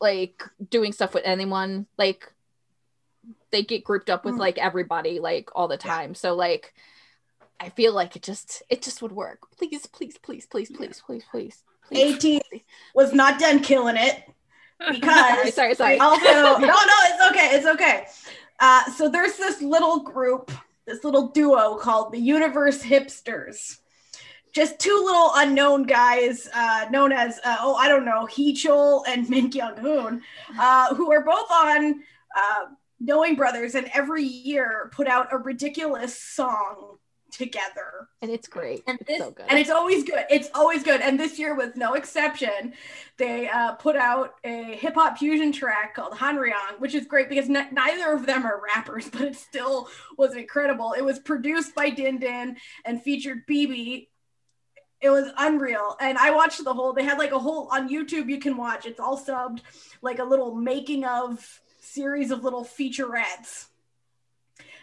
like, doing stuff with anyone. Like, they get grouped up with, like, everybody, like, all the time. Yeah. So, like, I feel like it just would work. Please. ATEEZ was not done killing it because sorry. Also, no, it's okay. So there's this little duo called the Universe Hipsters. Just two little unknown guys known as, Heechul and Min Kyung Hoon, who are both on Knowing Brothers and every year put out a ridiculous song together, and it's great, and it's so good, and it's always good, and this year was no exception. They put out a hip-hop fusion track called Hanryong, which is great because neither of them are rappers, but it still was incredible. It was produced by Din Din and featured BB. It was unreal, and I watched they had like a whole on YouTube, you can watch, it's all subbed, like a little making of series of little featurettes.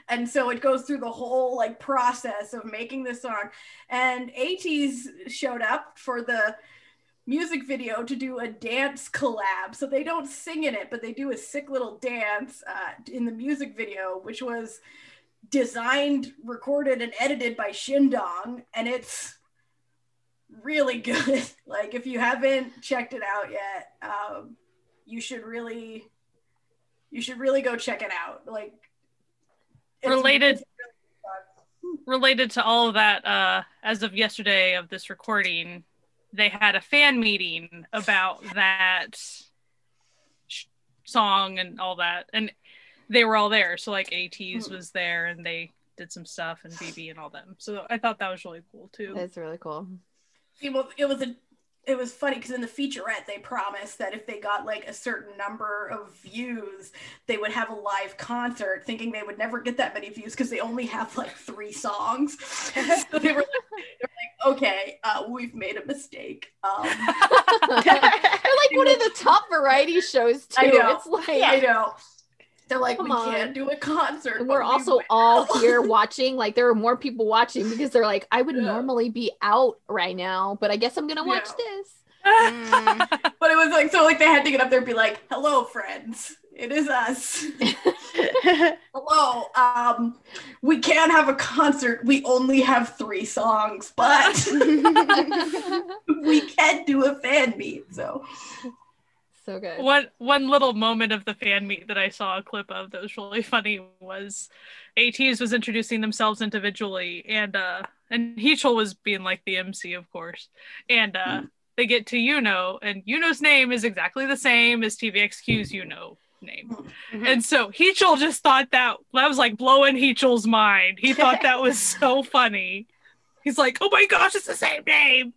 And so it goes through the whole like process of making this song. And ATEEZ showed up for the music video to do a dance collab. So they don't sing in it, but they do a sick little dance in the music video, which was designed, recorded, and edited by Shindong. And it's really good. Like if you haven't checked it out yet, you should really go check it out. Like, Related to all of that, as of yesterday of this recording, they had a fan meeting about that song and all that, and they were all there. So like ATEEZ was there, and they did some stuff, and BB and all them. So I thought that was really cool too. That's really cool. See, well, it was funny because in the featurette they promised that if they got like a certain number of views they would have a live concert, thinking they would never get that many views because they only have like three songs. So they were like okay, we've made a mistake. They're like one of the top variety shows too. I know. It's like I know. They're like, come we on. Can't do a concert. We're also all here watching. Like, there are more people watching because they're like, I would normally be out right now, but I guess I'm gonna watch this. But it was like, so like they had to get up there and be like, hello friends, it is us. Hello, we can't have a concert, we only have 3 songs, but we can do a fan meet. So good. One little moment of the fan meet that I saw a clip of that was really funny was ATEEZ was introducing themselves individually, and Heechul was being like the MC, of course, and they get to Yuno, and Yuno's name is exactly the same as TVXQ's Yuno name. Mm-hmm. And so Heechul just thought that was like blowing Heechul's mind. He thought that was so funny. He's like, oh my gosh, it's the same name.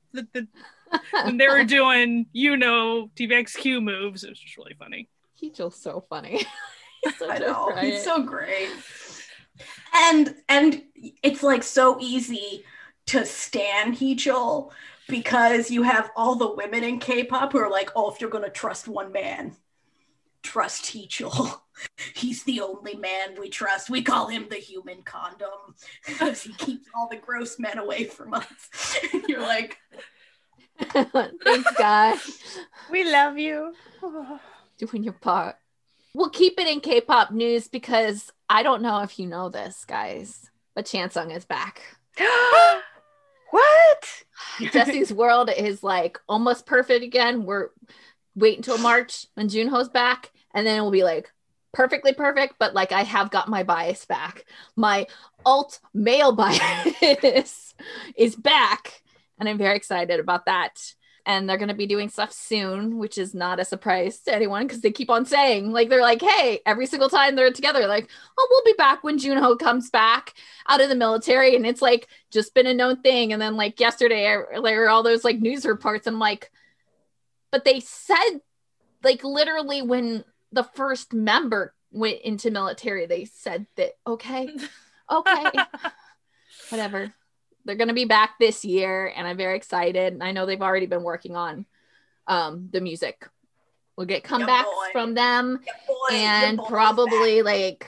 When they were doing TVXQ moves, it was just really funny. Heechul's so funny. I know, he's so great. And it's like so easy to stan Heechul, because you have all the women in K-pop who are like, oh, if you're going to trust one man, trust Heechul. He's the only man we trust. We call him the human condom because he keeps all the gross men away from us. You're like... Thanks, God. We love you. Doing your part. We'll keep it in K-pop news because I don't know if you know this, guys, but Chansung is back. What? Jesse's World is like almost perfect again. We're waiting until March when Junho's back, and then we'll be like perfectly perfect, but like I have got my bias back. My alt male bias is back, and I'm very excited about that. And they're going to be doing stuff soon, which is not a surprise to anyone because they keep on saying, like, they're like, hey, every single time they're together, like, oh, we'll be back when Junho comes back out of the military. And it's like, just been a known thing. And then like yesterday, there were all those like news reports. And I'm like, but they said, like, literally when the first member went into military, they said that, okay, whatever. They're going to be back this year, and I'm very excited. I know they've already been working on the music. We'll get comebacks from them, and probably like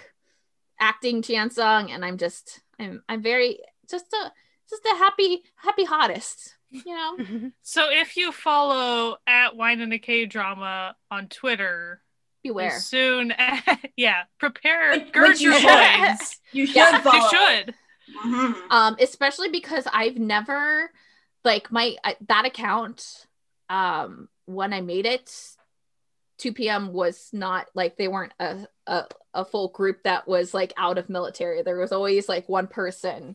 acting Chansung. And I'm very just a happy hottest, you know. So if you follow @WineAndAKDrama on Twitter, beware. Soon, prepare. Gird your loins. You should. You should. Mm-hmm. Especially because I've never like that account when I made it 2 p.m. was not like they weren't a full group that was like out of military. There was always like one person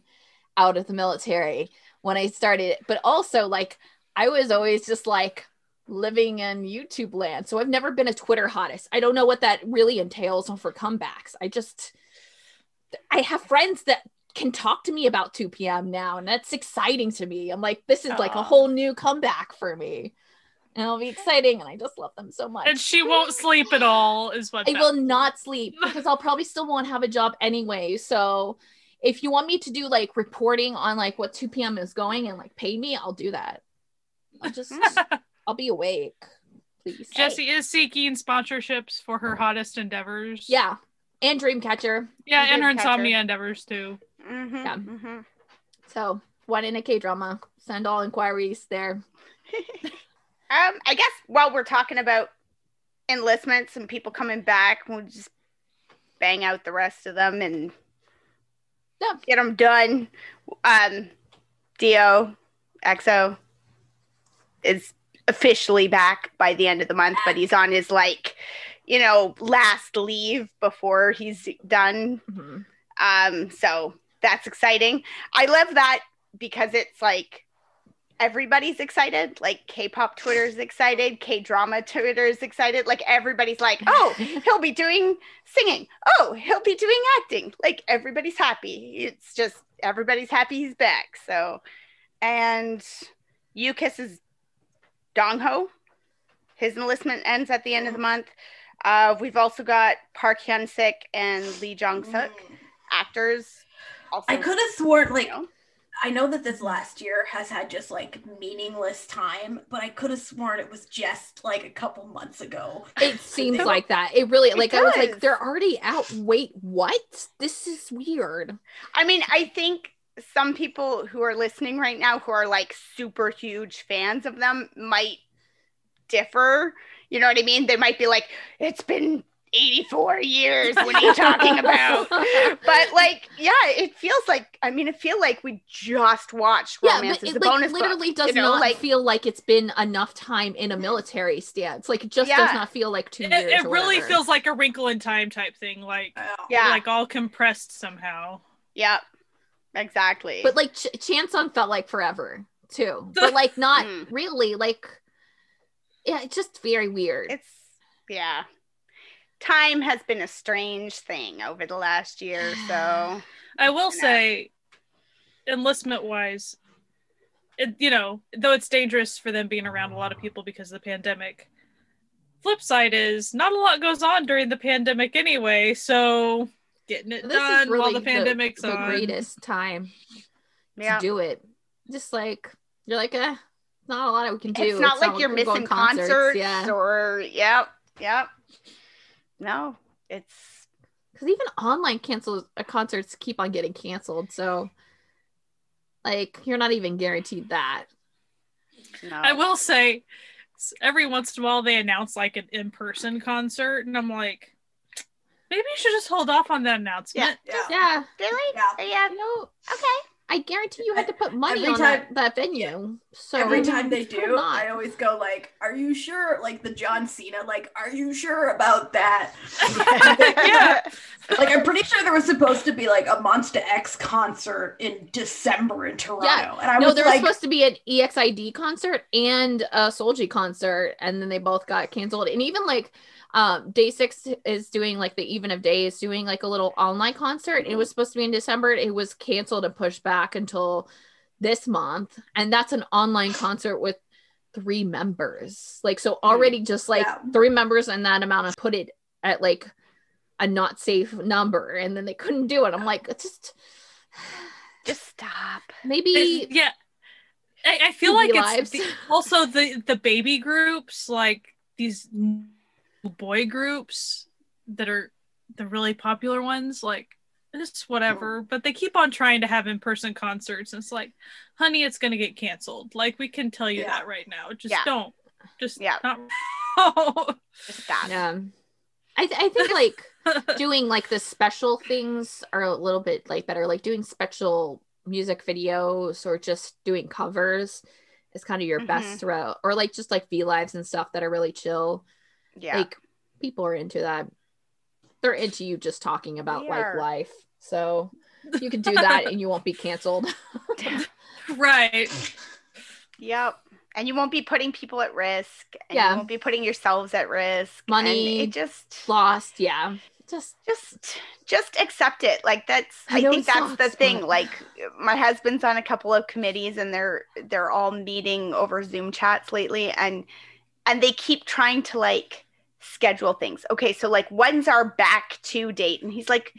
out of the military when I started it, but also like I was always just like living in YouTube land, so I've never been a Twitter hottest. I don't know what that really entails for comebacks. I have friends that can talk to me about 2 p.m. now, and that's exciting to me. I'm like, this is like a whole new comeback for me, and it'll be exciting, and I just love them so much. And she won't sleep at all is what I will not sleep, because I'll probably still won't have a job anyway. So if you want me to do like reporting on like what 2 p.m. is going and like pay me, I'll do that. I'll be awake, please. Jessie is seeking sponsorships for her hottest endeavors. Yeah, and Dreamcatcher. Yeah, and her insomnia endeavors too. Mm-hmm, yeah. Mm-hmm. So, One in a K-drama. Send all inquiries there. I guess while we're talking about enlistments and people coming back, we'll just bang out the rest of them and get them done. Dio, EXO is officially back by the end of the month, but he's on his like, you know, last leave before he's done. Mm-hmm. So that's exciting. I love that because it's like everybody's excited. Like K-pop Twitter's excited, K-drama Twitter's excited. Like everybody's like, oh, he'll be doing singing. Oh, he'll be doing acting. Like everybody's happy. It's just everybody's happy he's back. So, and Yukis's Dongho, his enlistment ends at the end of the month. We've also got Park Hyun-sik and Lee Jong-suk. Actors also, I could have sworn like I know that this last year has had just like meaningless time, but I could have sworn it was just like a couple months ago. It seems like that. It really, like, I was like, they're already out. Wait, what? This is weird. I mean, I think some people who are listening right now who are like super huge fans of them might differ. You know what I mean? They might be like, it's been 84 years, what are you talking about? But like, yeah, it feels like, I mean, I feel like we just watched Romance is a Bonus Book. It literally does not feel like it's been enough time in a military stance. Like, it just does not feel like 2 years. It really feels like a Wrinkle in Time type thing. Like, like all compressed somehow. Yeah, exactly. But like, Chanson felt like forever too. But like, not really. Like, yeah, it's just very weird. It's, yeah. Time has been a strange thing over the last year, so I will say, enlistment wise, you know, though it's dangerous for them being around a lot of people because of the pandemic, flip side is not a lot goes on during the pandemic anyway, so getting it done really while the pandemic's the on. The greatest time to do it. Just like, you're like, not a lot that we can do. It's not like you're missing concerts or, yep. No, it's because even online concerts keep on getting canceled. So, like, you're not even guaranteed that. No. I will say, every once in a while they announce like an in-person concert, and I'm like, maybe you should just hold off on that announcement. Yeah. Really? Yeah. No. Okay. I guarantee you had to put money every on time, that venue. So every time they do, I always go like, are you sure? Like the John Cena, like, are you sure about that? Like, I'm pretty sure there was supposed to be like a Monsta X concert in December in Toronto. Yeah. And I was there was supposed to be an EXID concert and a Soulja concert. And then they both got canceled. And even like, Day Six is doing like the Even of Days, doing like a little online concert. It was supposed to be in December. It was canceled and pushed back until this month. And that's an online concert with three members. Like, so already just like three members and that amount of put it at like a not safe number. And then they couldn't do it. I'm like, it's just stop. Maybe. I feel like it's also the baby groups, like these boy groups that are the really popular ones, like it's whatever, but they keep on trying to have in-person concerts, and it's like, honey, it's gonna get canceled. Like, we can tell you that right now. Just don't. Just not. Just stop. Yeah. I think like doing like the special things are a little bit like better. Like doing special music videos or just doing covers is kind of your best route, or like just like V-Lives and stuff that are really chill. Yeah, like people are into that. They're into you just talking about like life, so you can do that and you won't be canceled. Right. Yep. And you won't be putting people at risk, and you won't be putting yourselves at risk. Money, and it just lost. Yeah, just accept it. Like, that's I think that's the thing. Like, my husband's on a couple of committees, and they're all meeting over Zoom chats lately, and they keep trying to like schedule things. Okay, so like, when's our back to date? And he's like,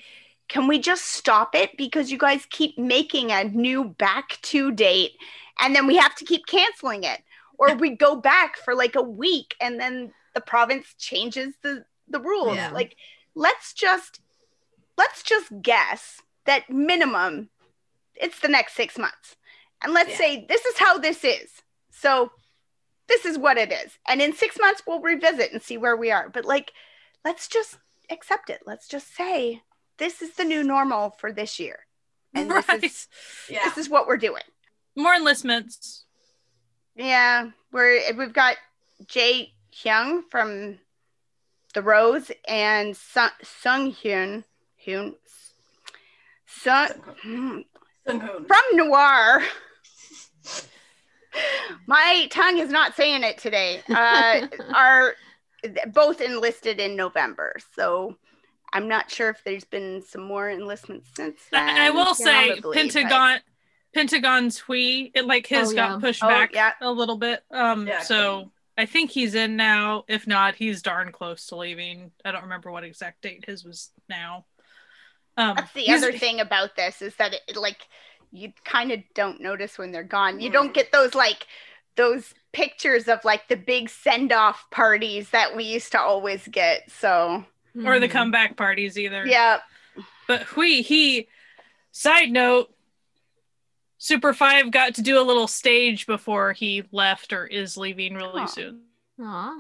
can we just stop it? Because you guys keep making a new back to date, and then we have to keep canceling it. Or we go back for like a week, and then the province changes the rules. Yeah. Like, let's just guess that minimum it's the next 6 months. And let's say this is how this is. So this is what it is. And in 6 months, we'll revisit and see where we are. But like, let's just accept it. Let's just say, this is the new normal for this year. And this is what we're doing. More enlistments. Yeah. We've got Jae Hyung from The Rose and Sung Hoon from Noir. My tongue is not saying it today. Are both enlisted in November, so I'm not sure if there's been some more enlistments since then. I will say Pentagon's Hui, it like his got pushed back a little bit. So I think he's in now. If not, he's darn close to leaving. I don't remember what exact date his was now. That's the other thing about this is that it like you kind of don't notice when they're gone. You don't get those like those pictures of like the big send-off parties that we used to always get. So or the comeback parties either. Yeah. But side note, Super 5 got to do a little stage before he left or is leaving really soon. Aw.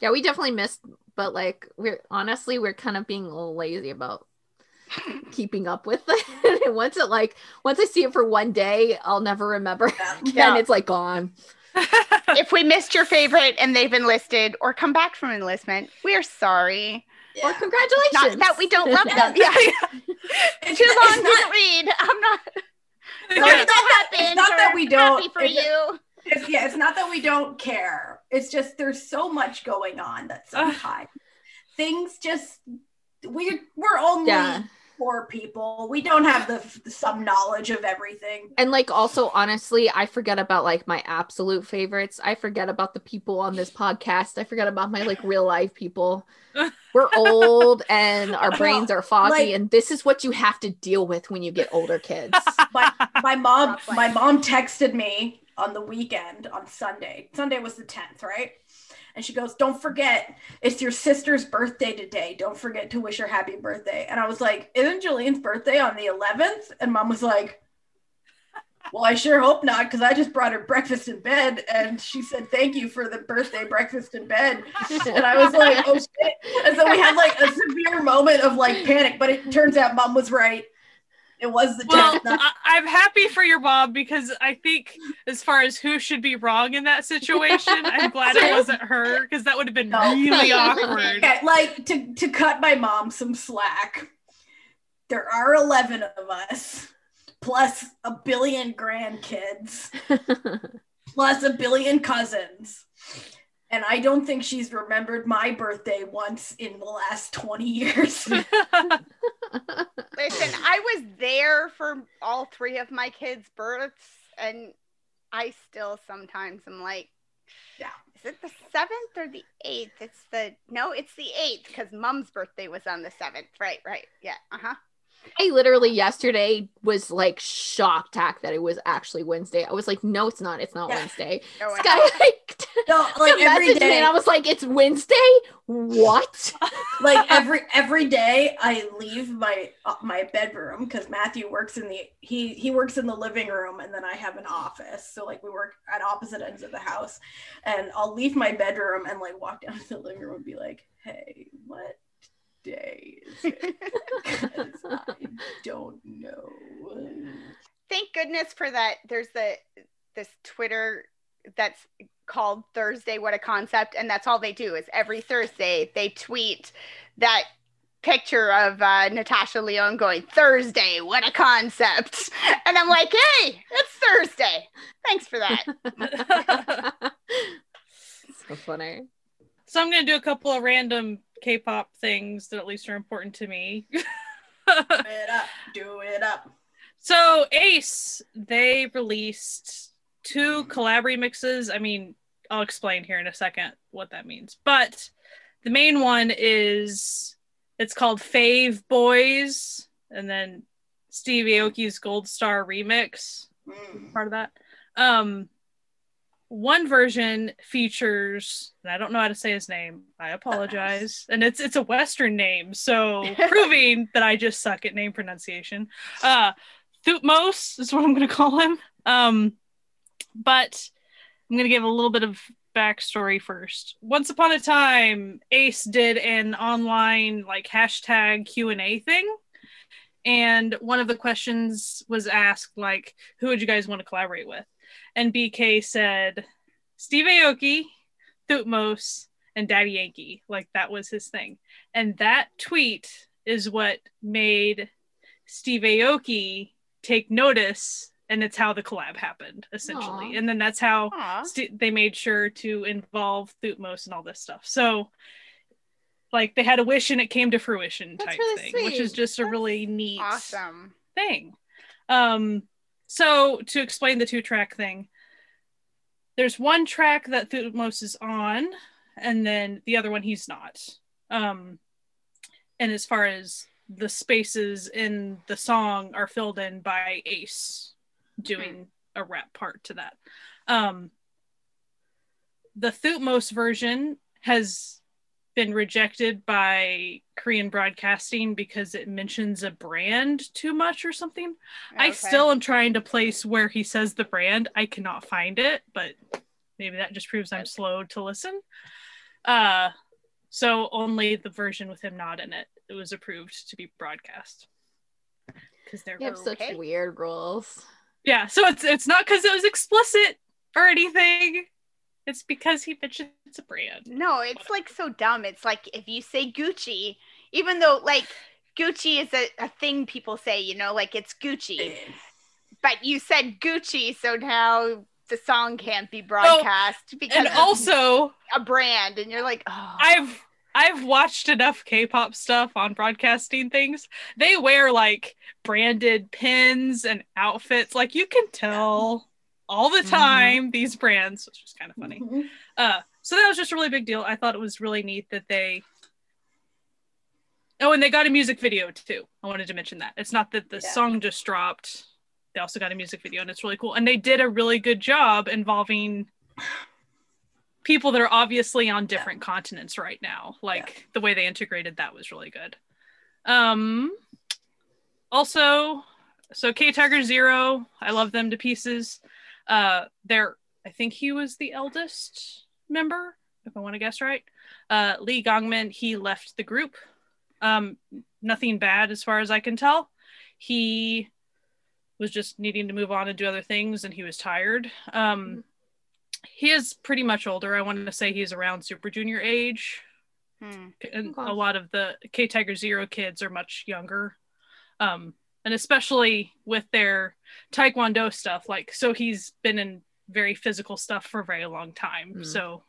Yeah, we definitely missed, but like we're kind of being a little lazy about keeping up with it. And once I see it for one day, I'll never remember. Then it's like gone. If we missed your favorite and they've enlisted or come back from enlistment, we're sorry. Yeah. Well, congratulations. Not that we don't love them. Too long to read. I'm not. It's not that we don't. Happy for you. It's not that we don't care. It's just there's so much going on that sometimes things just we're only poor people. We don't have some knowledge of everything. And like also honestly, I forget about like my absolute favorites. I forget about the people on this podcast. I forget about my like real life people. We're old and our brains are foggy, like, and this is what you have to deal with when you get older, kids. My mom texted me on the weekend on Sunday. Sunday was the 10th, right? And she goes, "Don't forget, it's your sister's birthday today. Don't forget to wish her happy birthday." And I was like, "Isn't Jillian's birthday on the 11th? And Mom was like, "Well, I sure hope not, because I just brought her breakfast in bed. And she said, thank you for the birthday breakfast in bed." And I was like, oh, shit. And so we had like a severe moment of like panic. But it turns out Mom was right. It was the 10th. Well, I'm happy for your mom, because I think as far as who should be wrong in that situation, I'm glad it wasn't her, because that would have been really awkward. Okay, like to cut my mom some slack, there are 11 of us, plus a billion grandkids, plus a billion cousins. And I don't think she's remembered my birthday once in the last 20 years. Listen, I was there for all three of my kids' births, and I still sometimes am like, is it the 7th or the 8th? It's the 8th, because Mom's birthday was on the 7th. Right. Yeah, I literally yesterday was like shocked that it was actually Wednesday. I was like, no, it's not Wednesday. No, Sky every day. And I was like, it's Wednesday? What? Like every day I leave my bedroom, because Matthew works in he works in the living room, and then I have an office. So like we work at opposite ends of the house, and I'll leave my bedroom and like walk down to the living room and be like, "Hey, what day is it?" Because I don't know. Thank goodness for that. There's this Twitter that's called Thursday What a Concept, and that's all they do is every Thursday they tweet that picture of Natasha Lyonne going, "Thursday What a Concept," and I'm like, hey, it's Thursday, thanks for that. So funny. So I'm gonna do a couple of random K-pop things that at least are important to me. Do it up. So Ace, they released 2 collab remixes. I mean, I'll explain here in a second what that means. But the main one is, it's called Fave Boys, and then Steve Aoki's Gold Star remix, part of that. One version features, and I don't know how to say his name, I apologize. And it's a Western name, so proving that I just suck at name pronunciation. Thutmose is what I'm going to call him. But I'm going to give a little bit of backstory first. Once upon a time, Ace did an online like hashtag Q&A thing. And one of the questions was asked, like, who would you guys want to collaborate with? And BK said, Steve Aoki, Thutmose, and Daddy Yankee. Like, that was his thing. And that tweet is what made Steve Aoki take notice, and it's how the collab happened, essentially. Aww. And then that's how they made sure to involve Thutmose and all this stuff. So, like, they had a wish and it came to fruition type really thing, sweet. Which is just a really neat thing. So to explain the 2-track thing, there's one track that Thutmose is on, and then the other one he's not. And as far as the spaces in the song are filled in by Ace doing a rap part to that. The Thutmose version has been rejected by Korean broadcasting because it mentions a brand too much or something. Okay. I still am trying to place where he says the brand. I cannot find it, but maybe that just proves I'm slow to listen. So only the version with him not in it, it was approved to be broadcast. Because they have such weird rules. Yeah, so it's not because it was explicit or anything. It's because he mentions a brand. No, it's like so dumb. It's like if you say Gucci, even though like Gucci is a thing people say, you know, like it's Gucci. But you said Gucci, so now the song can't be broadcast because and also a brand, and you're like, oh. I've watched enough K-pop stuff on broadcasting things. They wear like branded pins and outfits. Like you can tell all the time these brands, which is kind of funny. So that was just a really big deal. I thought it was really neat that they... Oh, and they got a music video too. I wanted to mention that. It's not that the song just dropped. They also got a music video, and it's really cool. And they did a really good job involving... people that are obviously on different continents right now. Like the way they integrated that was really good. Also, so K-Tiger Zero, I love them to pieces. I think he was the eldest member, if I want to guess right. Lee Gongmin, he left the group. Nothing bad as far as I can tell. He was just needing to move on and do other things, and he was tired. He is pretty much older. I want to say he's around Super Junior age. And a lot of the K-Tiger Zero kids are much younger. And especially with their Taekwondo stuff. Like, so he's been in very physical stuff for a very long time. So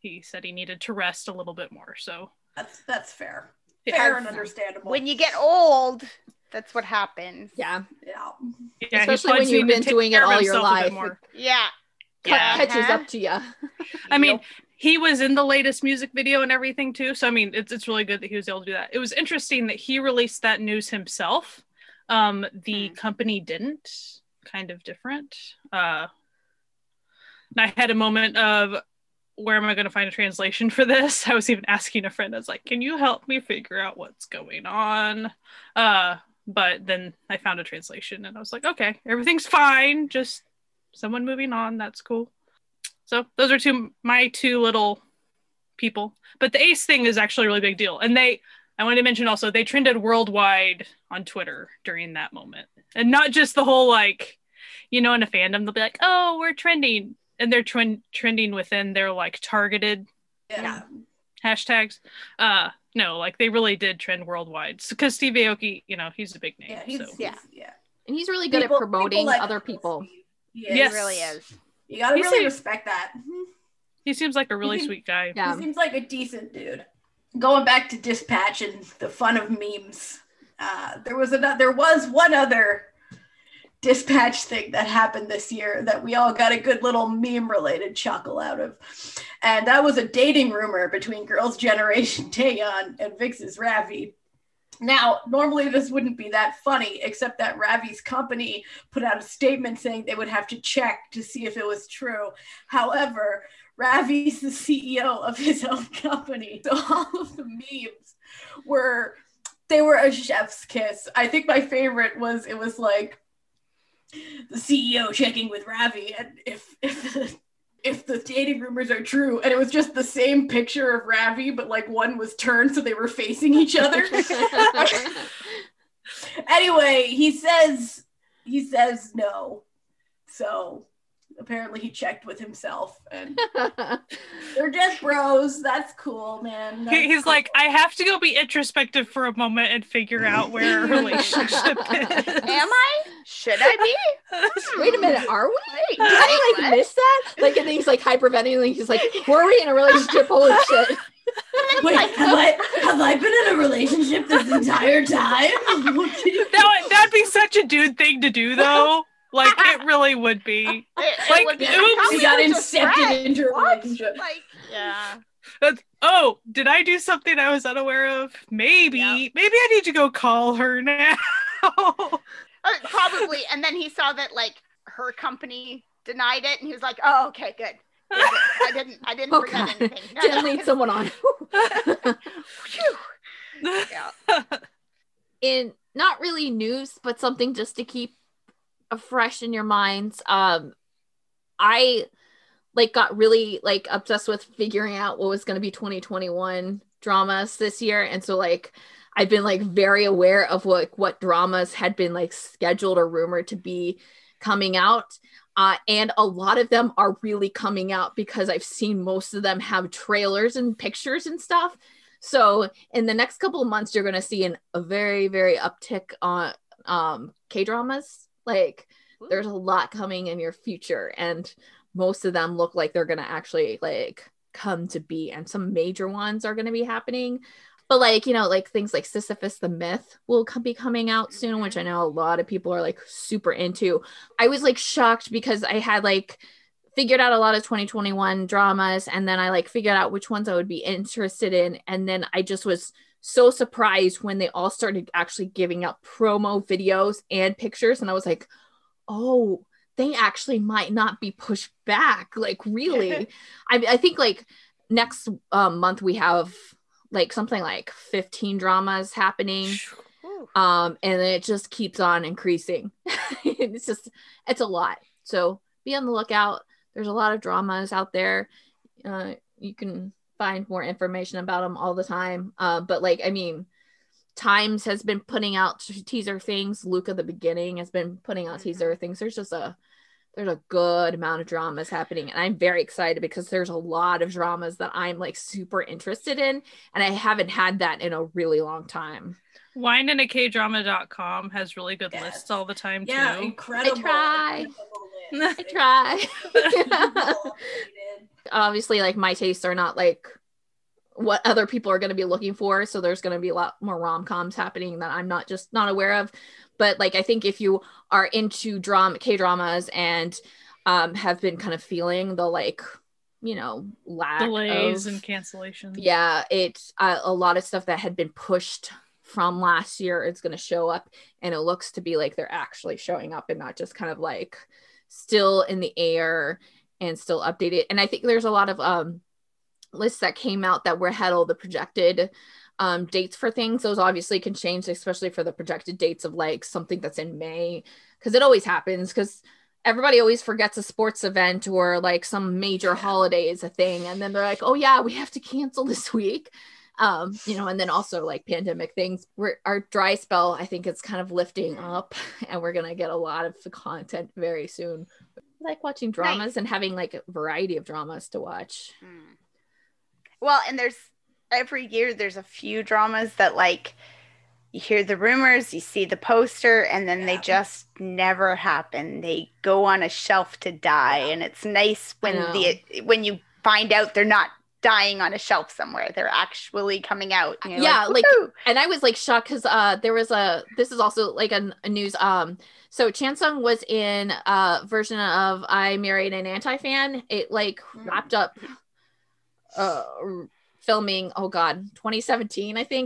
he said he needed to rest a little bit more. So that's fair. Yeah. Fair and understandable. When you get old, that's what happens. Yeah. Especially when you've been doing it all your life. Catches up to you. I mean, he was in the latest music video and everything too. So I mean, it's really good that he was able to do that. It was interesting that he released that news himself. The company didn't. Kind of different. And I had a moment of, where am I going to find a translation for this? I was even asking a friend. I was like, can you help me figure out what's going on? But then I found a translation, and I was like, okay, everything's fine. Just someone moving on. That's cool. So those are my two little people. But the Ace thing is actually a really big deal. And I wanted to mention also, they trended worldwide on Twitter during that moment. And not just the whole, like, you know, in a fandom, they'll be like, oh, we're trending. And they're trending within their, like, targeted hashtags. No, like, they really did trend worldwide. Because Steve Aoki, you know, he's a big name. Yeah, and he's really good at promoting other people. Yes. He really is. You gotta respect that. He seems like a really sweet guy. Yeah. He seems like a decent dude. Going back to Dispatch and the fun of memes, there was one other Dispatch thing that happened this year that we all got a good little meme-related chuckle out of. And that was a dating rumor between Girls' Generation Taeyeon and Vix's Ravi. Now, normally this wouldn't be that funny, except that Ravi's company put out a statement saying they would have to check to see if it was true. However, Ravi's the CEO of his own company. So all of the memes were a chef's kiss. I think my favorite was, it was like, the CEO checking with Ravi, and if the dating rumors are true, and it was just the same picture of Ravi, but like one was turned so they were facing each other. Anyway, he says no, so apparently he checked with himself, and they're just bros. That's cool, man. He's cool. Like, I have to go be introspective for a moment and figure out where a relationship is. Am I? Should I be? Wait a minute, are we? Did I like miss that? Like, and then he's like hyperventilating. He's like, were we in a relationship? Holy shit. Wait, have I been in a relationship this entire time? That'd be such a dude thing to do, though. Like, it really would be. She got incepted into a relationship. Like, yeah. Oh, did I do something I was unaware of? Maybe. Yep. Maybe I need to go call her now. Probably. And then he saw that like her company denied it, and he was like, "Oh, okay, good. I didn't forget anything. No, didn't lead someone on." Yeah. In not really news, but something just to keep fresh in your minds. I like got really like obsessed with figuring out what was going to be 2021 dramas this year, and so like I've been like very aware of what dramas had been like scheduled or rumored to be coming out, and a lot of them are really coming out because I've seen most of them have trailers and pictures and stuff. So in the next couple of months, you're going to see a very, very uptick on K-dramas. Like, ooh, there's a lot coming in your future, and most of them look like they're going to actually like come to be, and some major ones are going to be happening. But like, you know, like things like Sisyphus the Myth will be coming out soon, which I know a lot of people are like super into. I was like shocked because I had like figured out a lot of 2021 dramas, and then I like figured out which ones I would be interested in. And then I just was so surprised when they all started actually giving out promo videos and pictures. And I was like, oh, they actually might not be pushed back. Like, really? I think like next month we have like something like 15 dramas happening. And it just keeps on increasing. It's a lot. So be on the lookout. There's a lot of dramas out there. You can find more information about them all the time. But like, I mean, Times has been putting out teaser things. Luke of the Beginning has been putting out teaser things. There's just there's a good amount of dramas happening, and I'm very excited because there's a lot of dramas that I'm like super interested in, and I haven't had that in a really long time. WineandAKdrama.com has really good lists all the time too. Incredible. I try. Obviously, like my tastes are not like what other people are going to be looking for, so there's going to be a lot more rom-coms happening that I'm not aware of. But like, I think if you are into K-dramas and have been kind of feeling the like, you know, delays and cancellations, it's a lot of stuff that had been pushed from last year is going to show up, and it looks to be like they're actually showing up and not just kind of like still in the air and still updated. And I think there's a lot of lists that came out that had all the projected dates for things. Those obviously can change, especially for the projected dates of like something that's in May, because it always happens, because everybody always forgets a sports event or like some major holiday is a thing, and then they're like, oh yeah, we have to cancel this week. You know, and then also like pandemic things. Our dry spell, I think, it's kind of lifting up, and we're gonna get a lot of the content very soon. I like watching dramas and having like a variety of dramas to watch. Well, and there's every year there's a few dramas that like you hear the rumors, you see the poster, and then they just never happen. They go on a shelf to die, and it's nice when you find out they're not dying on a shelf somewhere. They're actually coming out. And I was like shocked because there was this is also like a news. So Chansung was in a version of I Married an Anti-Fan. It like wrapped up filming 2017. Oh,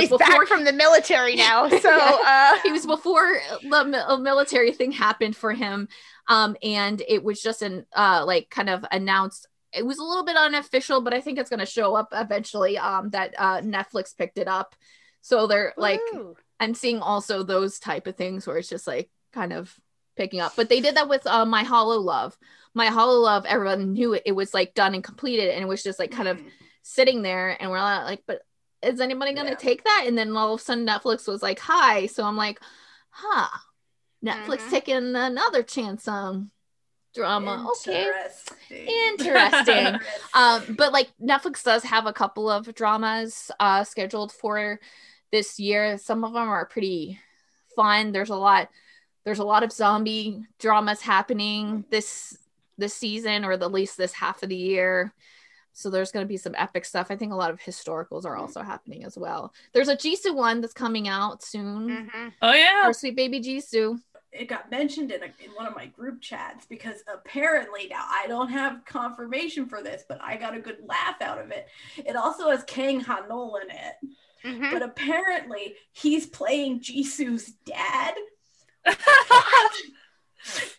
he's back from the military now, so he was before the military thing happened for him, and it was just an like kind of announced. It was a little bit unofficial, but I think it's going to show up eventually, that Netflix picked it up, so they're like, I'm seeing also those type of things where it's just like kind of picking up. But they did that with My Hollow Love. Everyone knew it was like done and completed, and it was just like kind of sitting there, and we're like, but is anybody gonna take that? And then all of a sudden Netflix was like, hi. So I'm like, Netflix taking another chance on drama. Interesting. But like Netflix does have a couple of dramas scheduled for this year. Some of them are pretty fun. There's a lot of zombie dramas happening this season, or at least this half of the year. So there's going to be some epic stuff. I think a lot of historicals are also happening as well. There's a Jisoo one that's coming out soon. Oh yeah, our sweet baby Jisoo. It got mentioned in one of my group chats, because apparently, now I don't have confirmation for this, but I got a good laugh out of it. It also has Kang Ha-Nol in it. Mm-hmm. But apparently he's playing Jisoo's dad.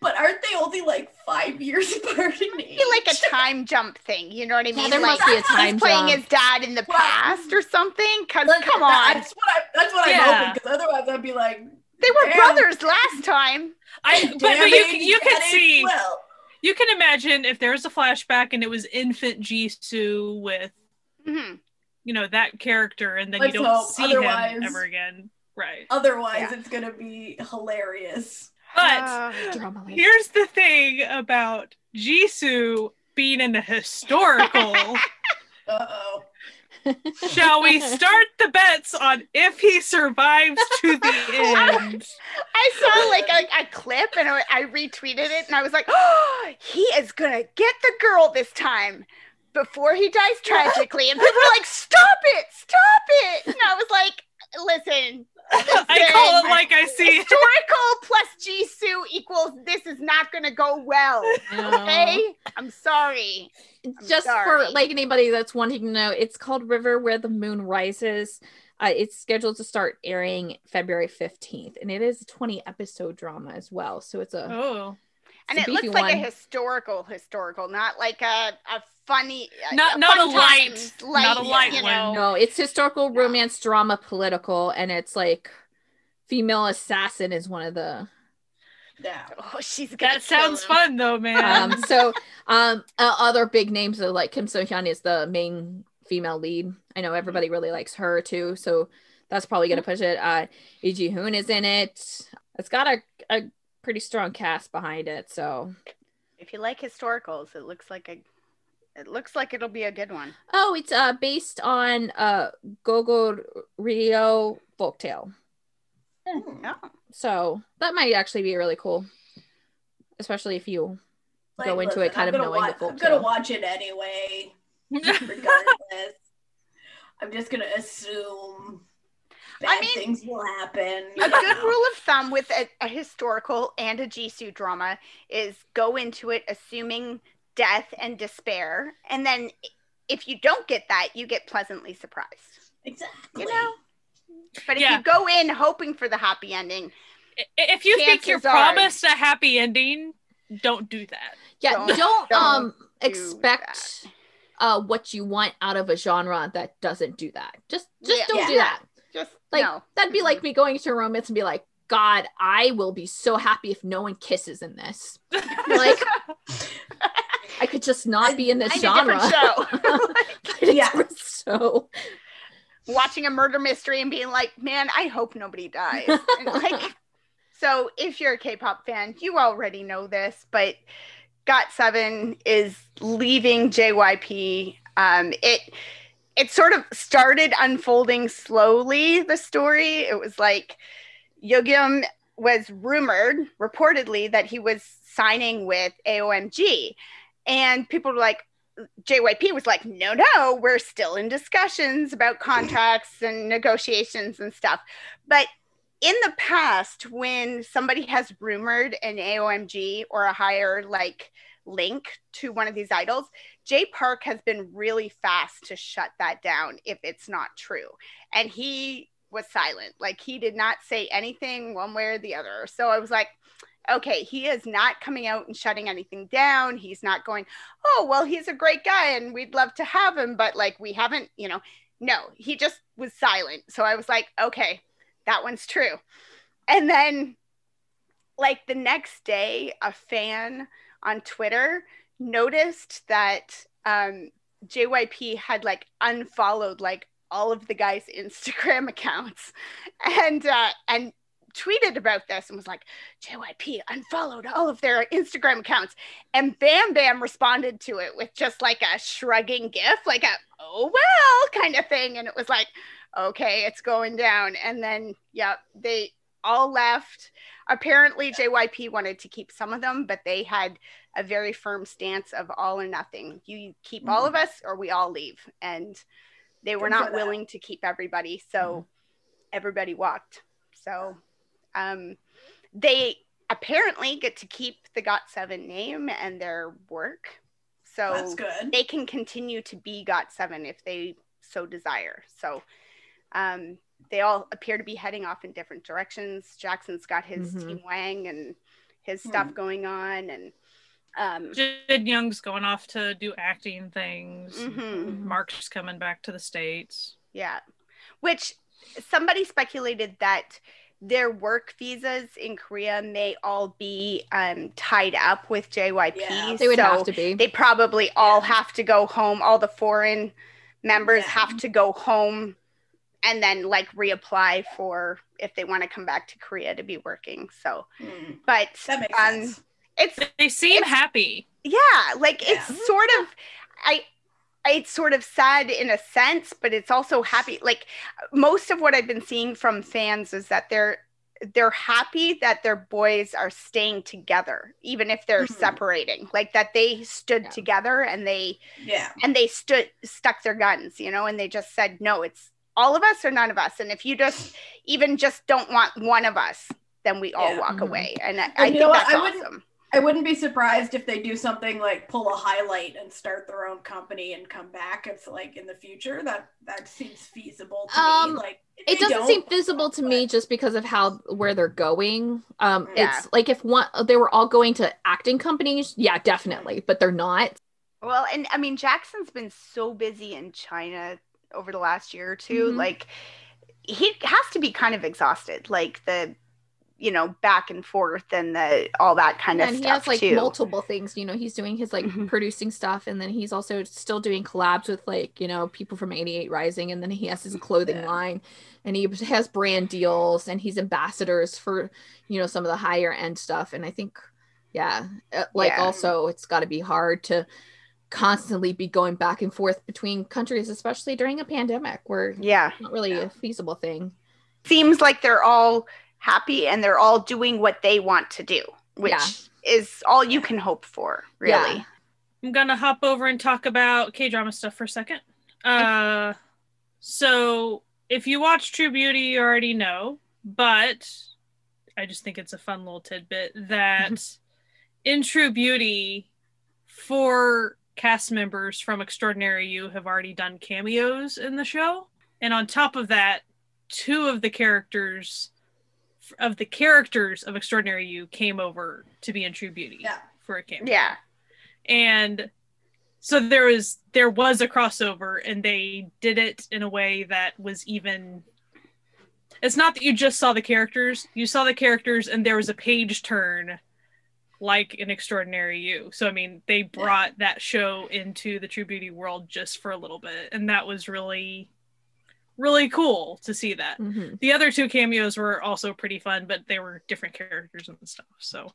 But aren't they only like 5 years apart in age? Like a time jump thing, you know what I mean? Yeah, there must be a time jump. He's playing his dad in the past or something. Come on. That's what I'm hoping, because otherwise I'd be like, they were brothers last time. But you can see, you can imagine if there was a flashback and it was infant Jisoo with, mm-hmm. you know, that character, and then Let's you don't hope. See otherwise, him ever again. Right. Otherwise, it's going to be hilarious. But here's the thing about Jisoo being in the historical. Uh-oh. Shall we start the bets on if he survives to the end? I saw like a clip and I retweeted it and I was like, oh, he is going to get the girl this time before he dies tragically. And people were like, stop it. And I was like, listen. I call it like I see. Historical plus Jisoo equals this is not going to go well. No. Okay? I'm sorry. For like anybody that's wanting to know, it's called River Where the Moon Rises. It's scheduled to start airing February 15th, and it is a 20-episode drama as well. So it's a and it looks like a historical, not like a funny, not a light you know? One. No, it's historical, romance, drama, political, and it's like female assassin is one of the. Yeah. Oh, that sounds fun though, man. Other big names are like Kim So Hyun is the main female lead. I know everybody really likes her too, so that's probably gonna push it. Lee Ji Hoon is in it. It's got a pretty strong cast behind it, so if you like historicals, it looks like it'll be a good one. Oh, it's based on Goguryeo folktale. Oh. So that might actually be really cool, especially if you go into it kind of knowing the folktale. I'm gonna watch it anyway, regardless. I'm just gonna assume. Things will happen. A good rule of thumb with a historical and a Jisoo drama is go into it assuming death and despair. And then if you don't get that, you get pleasantly surprised. Exactly. You know? But if you go in hoping for the happy ending. If you think you're promised a happy ending, don't do that. Yeah, don't expect what you want out of a genre that doesn't do that. Just don't do that. Just like that'd be like me going to a romance and be like, God, I will be so happy if no one kisses in this. Like, I could just not be in this genre. So watching a murder mystery and being like, man, I hope nobody dies. And like, so if you're a K-pop fan, you already know this, but GOT7 is leaving JYP. It sort of started unfolding slowly, the story. It was like Yeogyum was rumored, reportedly, that he was signing with AOMG. And people were like, JYP was like, no, we're still in discussions about contracts and negotiations and stuff. But in the past, when somebody has rumored an AOMG or a higher like link to one of these idols, Jay Park has been really fast to shut that down if it's not true. And he was silent. Like, he did not say anything one way or the other. So I was like, okay, he is not coming out and shutting anything down. He's not going, oh, well, he's a great guy and we'd love to have him, but like, we haven't, you know. No, he just was silent. So I was like, okay, that one's true. And then like the next day, a fan on Twitter noticed that JYP had like unfollowed like all of the guys' Instagram accounts and tweeted about this and was like, JYP unfollowed all of their Instagram accounts, and Bam Bam responded to it with just like a shrugging gif, like a oh well kind of thing, and it was like, okay, it's going down. And then they all left. Apparently JYP wanted to keep some of them, but they had a very firm stance of all or nothing. You keep all of us or we all leave. And they were not willing to keep everybody. So everybody walked. So they apparently get to keep the GOT7 name and their work. So that's good. They can continue to be GOT7 if they so desire. So They all appear to be heading off in different directions. Jackson's got his Team Wang and his stuff going on, and Jid Young's going off to do acting things. Mark's coming back to the States. Yeah, which somebody speculated that their work visas in Korea may all be tied up with JYP. Yeah, they would have to be. They probably all have to go home. All the foreign members have to go home and then like reapply for if they want to come back to Korea to be working. So, but that makes sense. They seem happy. Yeah, like it's sort of it's sort of sad in a sense, but it's also happy. Like most of what I've been seeing from fans is that they're happy that their boys are staying together, even if they're separating, like that they stood together and they stuck their guns, you know, and they just said, no, it's all of us or none of us. And if you just don't want one of us, then we all walk away. And I think that's awesome. I wouldn't be surprised if they do something like pull a highlight and start their own company and come back. It's like in the future that seems feasible to me. Like it doesn't seem feasible to me just because of where they're going. It's like if they were all going to acting companies, yeah, definitely, but they're not. Well, and I mean Jackson's been so busy in China over the last year or two. Like he has to be kind of exhausted. Like the back and forth and all that kind of stuff. And he has like multiple things, he's doing his like producing stuff. And then he's also still doing collabs with like, people from 88 Rising. And then he has his clothing line and he has brand deals and he's ambassadors for, some of the higher end stuff. And I think, also it's gotta be hard to constantly be going back and forth between countries, especially during a pandemic where it's not really a feasible thing. Seems like they're all happy and they're all doing what they want to do, which is all you can hope for, really. Yeah. I'm gonna hop over and talk about K-drama stuff for a second. So if you watch True Beauty, you already know, but I just think it's a fun little tidbit that in True Beauty, 4 cast members from Extraordinary You have already done cameos in the show. And on top of that, 2 of the characters of Extraordinary You came over to be in True Beauty for a cameo. Yeah. And so there was a crossover, and they did it in a way that was even... It's not that you just saw the characters. You saw the characters, and there was a page turn like in Extraordinary You. So, I mean, they brought that show into the True Beauty world just for a little bit, and that was really... really cool to see that. The other 2 cameos were also pretty fun, but they were different characters and stuff. So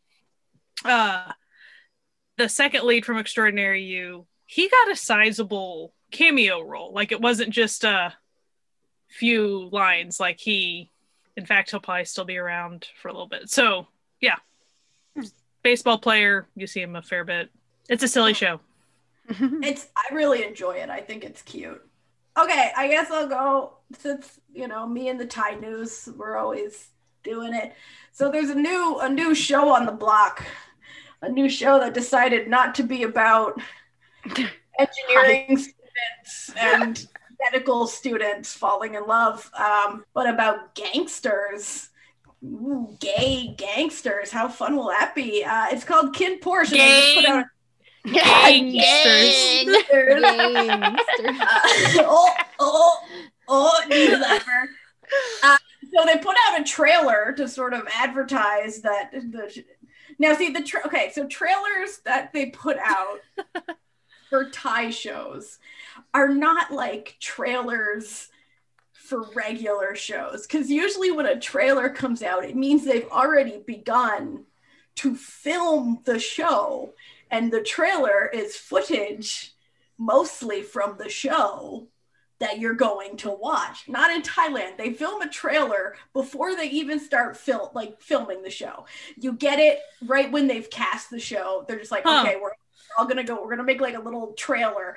the second lead from Extraordinary You, he got a sizable cameo role. Like it wasn't just a few lines. Like he'll probably still be around for a little bit. So yeah, baseball player, you see him a fair bit. It's a silly show. I really enjoy it. I think it's cute. Okay, I guess I'll go since, me and the Thai news, we're always doing it. So there's a new show on the block, a new show that decided not to be about engineering students and medical students falling in love, but about gangsters. Ooh, gay gangsters. How fun will that be? It's called Kin Porsche. They just put out gangsters. Newsletter. So they put out a trailer to sort of advertise that. So trailers that they put out for Thai shows are not like trailers for regular shows, because usually when a trailer comes out, it means they've already begun to film the show. And the trailer is footage mostly from the show that you're going to watch. Not in Thailand. They film a trailer before they even start filming the show. You get it right when they've cast the show. They're just like, okay, we're all going to go. We're going to make like a little trailer.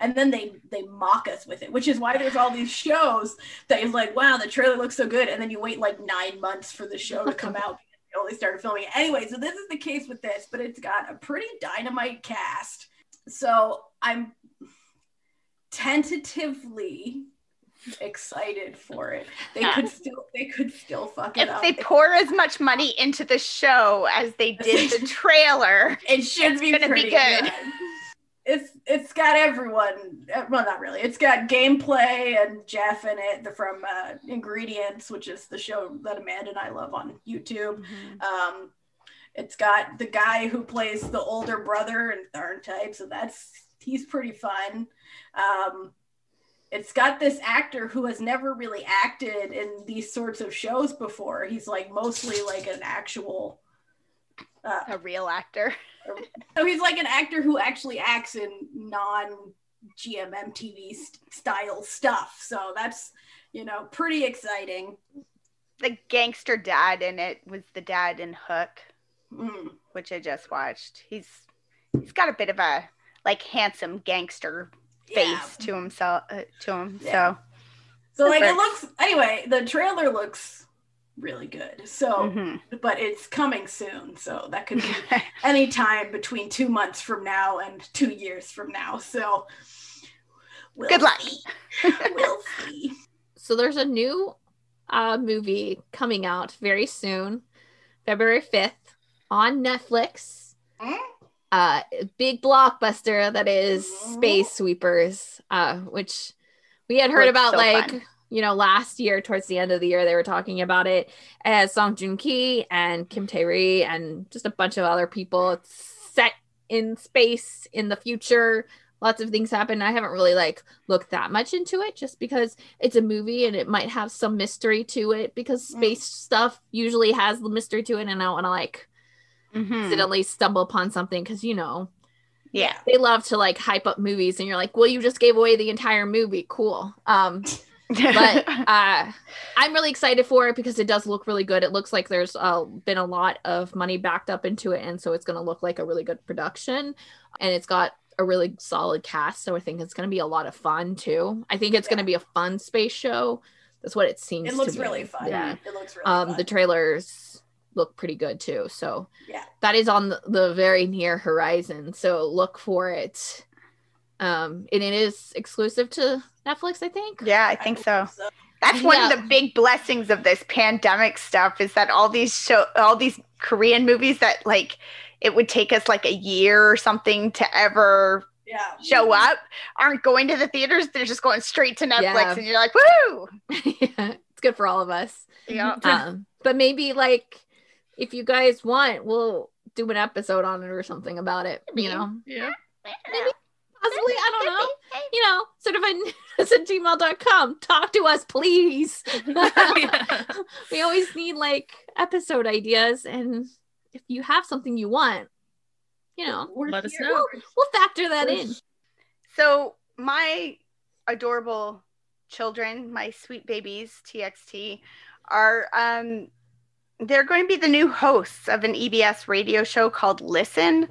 And then they mock us with it, which is why there's all these shows that is like, wow, the trailer looks so good. And then you wait like 9 months for the show to come out. Only started filming it. Anyway, so this is the case with this, but it's got a pretty dynamite cast. So I'm tentatively excited for it. They could still fuck it up. If they pour as much money into the show as they did the trailer, it's gonna be good. It's got everyone. Well, not really. It's got gameplay and Jeff in it. They're from Ingredients, which is the show that Amanda and I love on YouTube. Mm-hmm. It's got the guy who plays the older brother in Thorn Type, so he's pretty fun. It's got this actor who has never really acted in these sorts of shows before. He's like mostly like an actual a real actor. So he's like an actor who actually acts in non-GMM TV style stuff. So that's, pretty exciting. The gangster dad in it was the dad in Hook, which I just watched. He's got a bit of a like handsome gangster face to himself. So it looks. Anyway, the trailer looks really good. So, but it's coming soon. So that could be any time between 2 months from now and 2 years from now. So good luck. We'll see. So there's a new movie coming out very soon, February 5th on Netflix. Big blockbuster that is Space Sweepers, which we had heard about last year. Towards the end of the year, they were talking about it as Song Joong Ki and Kim Tae-ri and just a bunch of other people. It's set in space in the future. Lots of things happen. I haven't really looked that much into it just because it's a movie and it might have some mystery to it because space stuff usually has the mystery to it, and I don't want to accidentally stumble upon something because they love to hype up movies and you're like, well, you just gave away the entire movie. Cool. But I'm really excited for it because it does look really good. It looks like there's been a lot of money backed up into it, and so it's going to look like a really good production, and it's got a really solid cast, so I think it's going to be a lot of fun too. I think it's going to be a fun space show. That's what it seems. It looks to be. Really fun. Yeah, it looks really fun. The trailers look pretty good too. So that is on the very near horizon. So look for it. And it is exclusive to Netflix, I think. Yeah, I think so. That's one of the big blessings of this pandemic stuff is that all these Korean movies that it would take us a year or something to ever show up aren't going to the theaters. They're just going straight to Netflix, and you're like, woo! It's good for all of us. Yeah. But maybe if you guys want, we'll do an episode on it or something about it. Yeah. Maybe. Possibly, I don't know. Certifiednunas@gmail.com. Talk to us, please. We always need episode ideas, and if you have something you want, let us know. We'll factor that in. So my adorable children, my sweet babies, TXT, are they're going to be the new hosts of an EBS radio show called Listen.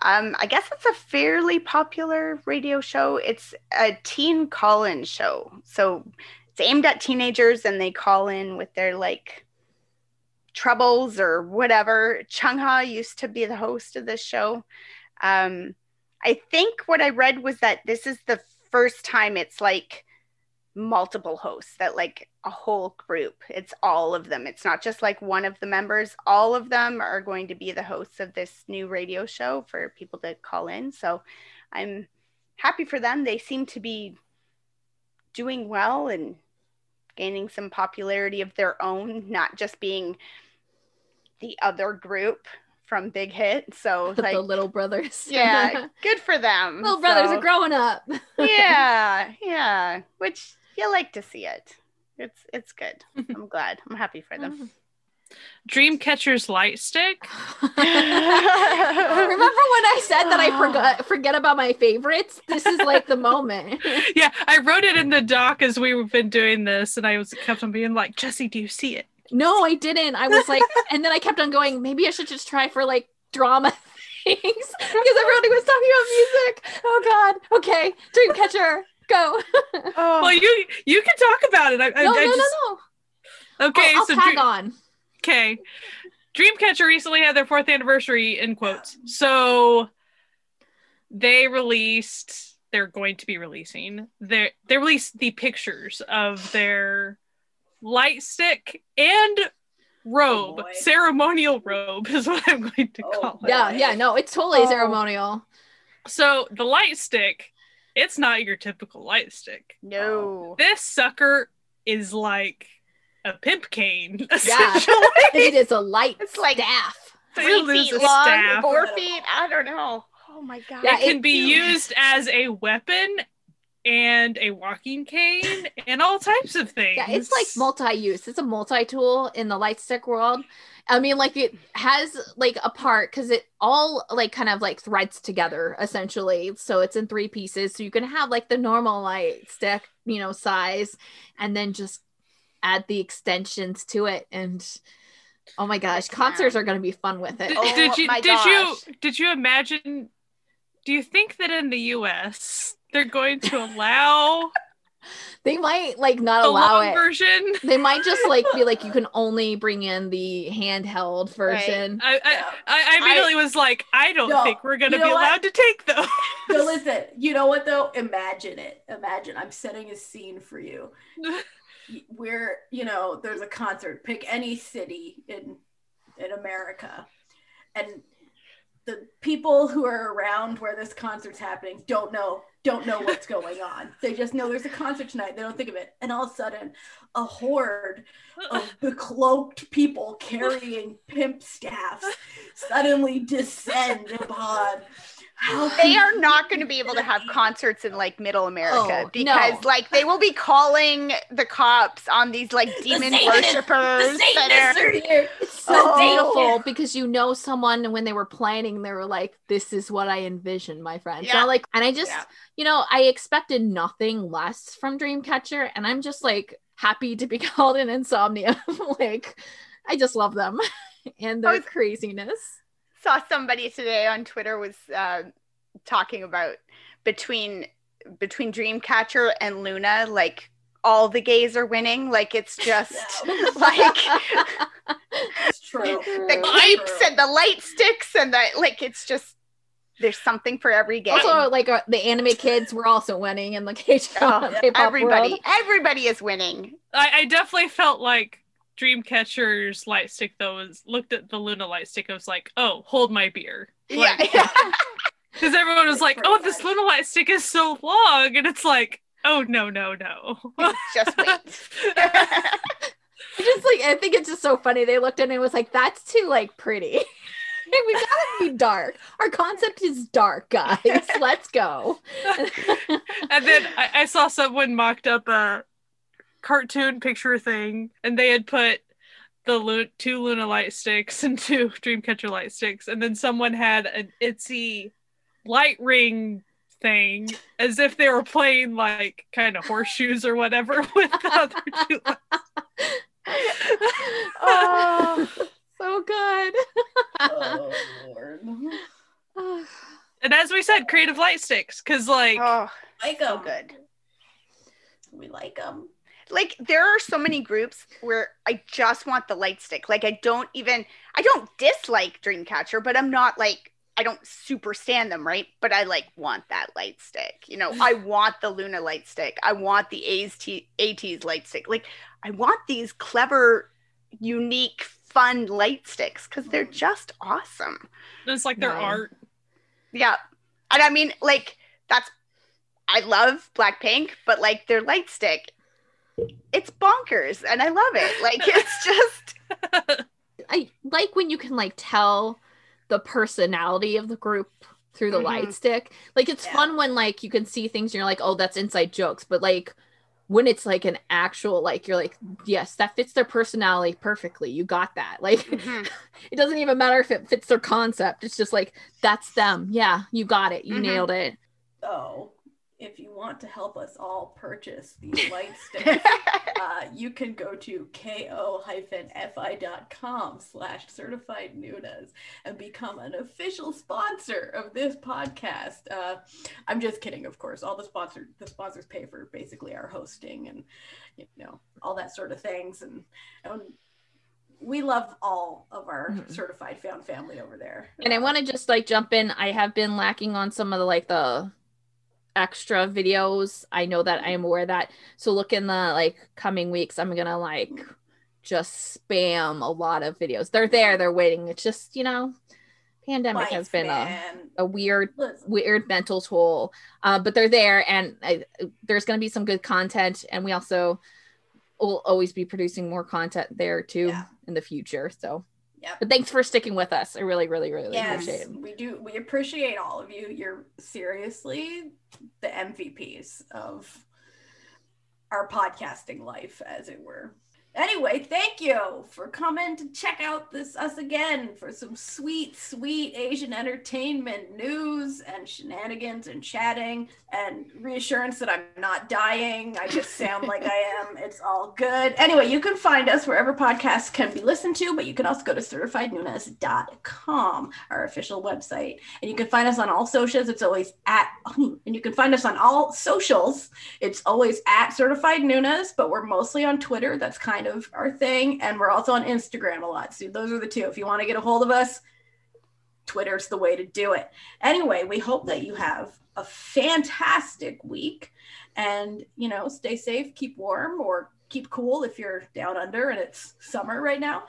I guess it's a fairly popular radio show. It's a teen call-in show. So it's aimed at teenagers, and they call in with their troubles or whatever. Chungha used to be the host of this show. I think what I read was that this is the first time it's multiple hosts, that a whole group. It's all of them. It's not just one of the members. All of them are going to be the hosts of this new radio show for people to call in. So I'm happy for them. They seem to be doing well and gaining some popularity of their own, not just being the other group from Big Hit. So the Little Brothers. Yeah, good for them. Little Brothers are growing up. Yeah, which you like to see it. It's good. I'm glad. I'm happy for them. Dreamcatcher's light stick. Remember when I said that I forget about my favorites? This is the moment. Yeah, I wrote it in the doc as we've been doing this, and I kept on being like, Jesse, do you see it? No, I didn't. I was and then I kept on going, maybe I should just try for drama things because everybody was talking about music. Oh God. Okay, Dreamcatcher. Go. Well, you can talk about it. No. Okay, I'll tag on. Okay, Dreamcatcher recently had their 4th anniversary in quotes, so they released they're going to be releasing. They released the pictures of their light stick and robe. Oh, ceremonial robe is what I'm going to call it. Yeah, no, it's totally ceremonial. So the light stick, it's not your typical light stick. No. This sucker is like a pimp cane. Yeah, it is a light staff. 3 feet long, 4 feet, I don't know. Oh my god. Yeah, it can be used as a weapon and a walking cane and all types of things. Yeah, it's like multi-use. It's a multi-tool in the light stick world. I mean, like, it has like a part because it all like kind of like threads together essentially. So it's in 3 pieces. So you can have like the normal light stick, you know, size, and then just add the extensions to it. And oh my gosh, concerts are going to be fun with it. Did you imagine? Do you think that in the US they're going to allow? They might like not allow it. Version. They might just like be like, you can only bring in the handheld version. Right. I immediately was like, I don't think we're gonna be allowed to take those. No, listen. You know what though? Imagine it. Imagine I'm setting a scene for you. Where there's a concert. Pick any city in America, and the people who are around where this concert's happening don't know what's going on. They just know there's a concert tonight. They don't think of it. And all of a sudden, a horde of becloaked people carrying pimp staffs suddenly descend upon. They are not going to be able to have concerts in like middle America because they will be calling the cops on these like demon worshippers. It's so beautiful because someone when they were planning, they were like, this is what I envisioned, my friend. Yeah. So like, and I just, I expected nothing less from Dreamcatcher, and I'm just like happy to be called an insomnium. Like, I just love them and their craziness. Saw somebody today on Twitter was talking about between Dreamcatcher and Luna, like all the gays are winning. Like, it's just like it's true. The capes and the light sticks and the like. It's just there's something for every gay. Also, like the anime kids were also winning in the K-pop. Everybody is winning. I definitely felt like Dreamcatcher's light stick though looked at the Luna light stick. I was like, oh, hold my beer. Like, because everyone was like, oh, this Luna light stick is so long, and it's like, oh no. Just wait. Just like, I think it's just so funny. They looked at it and it was like, that's too like pretty. We gotta be dark. Our concept is dark, guys. Let's go. And then I saw someone mocked up a cartoon picture thing, and they had put the two Luna light sticks and 2 Dreamcatcher light sticks, and then someone had an Itzy light ring thing as if they were playing like kind of horseshoes or whatever with the other 2 Oh, so good. Oh, Lord. And as we said, creative light sticks, because like, like so good. We like them. Like, there are so many groups where I just want the light stick. Like, I don't dislike Dreamcatcher, but I'm not like, I don't super stand them, right? But I like want that light stick. You know, I want the Luna light stick. I want the ATEEZ light stick. Like, I want these clever, unique, fun light sticks because they're just awesome. It's like their art. Yeah. And I mean, like, I love Blackpink, but like their light stick, it's bonkers and I love it. Like, it's just I like when you can like tell the personality of the group through the light stick. Like, it's fun when like you can see things and you're like, oh, that's inside jokes, but like when it's like an actual, like, you're like, yes, that fits their personality perfectly. You got that. Like, it doesn't even matter if it fits their concept. It's just like, that's them. Yeah, you got it. You nailed it. Oh, if you want to help us all purchase these light sticks, you can go to ko-fi.com/certifiednunas and become an official sponsor of this podcast. I'm just kidding, of course. All the sponsors pay for basically our hosting and all that sort of things. And we love all of our certified found family over there. And I want to just like jump in. I have been lacking on some of the extra videos. I know that, I am aware of that. So look in the like coming weeks, I'm gonna like just spam a lot of videos. They're there, they're waiting. It's just, you know, pandemic life has been a weird mental toll, but they're there, and there's going to be some good content, and we also will always be producing more content there too in the future. So but thanks for sticking with us. I really appreciate it. We appreciate all of you. You're seriously the MVPs of our podcasting life, as it were. Anyway, thank you for coming to check out this us again for some sweet, sweet Asian entertainment news and shenanigans and chatting and reassurance that I'm not dying. I just sound like I am. It's all good. Anyway, you can find us wherever podcasts can be listened to, but you can also go to certifiednunas.com, our official website. And you can find us on all socials. It's always at, and you can find us on all socials. It's always at Certified Nunas, but we're mostly on Twitter. That's kind of our thing, and we're also on Instagram a lot, so those are the two. If you want to get a hold of us, Twitter's the way to do it. Anyway, we hope that you have a fantastic week, and you know, stay safe, keep warm, or keep cool if you're down under and it's summer right now,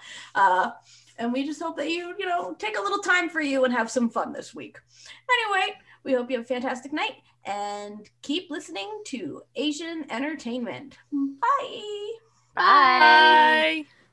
and we just hope that you know, take a little time for you and have some fun this week. Anyway, we hope you have a fantastic night and keep listening to Asian entertainment. Bye. Bye.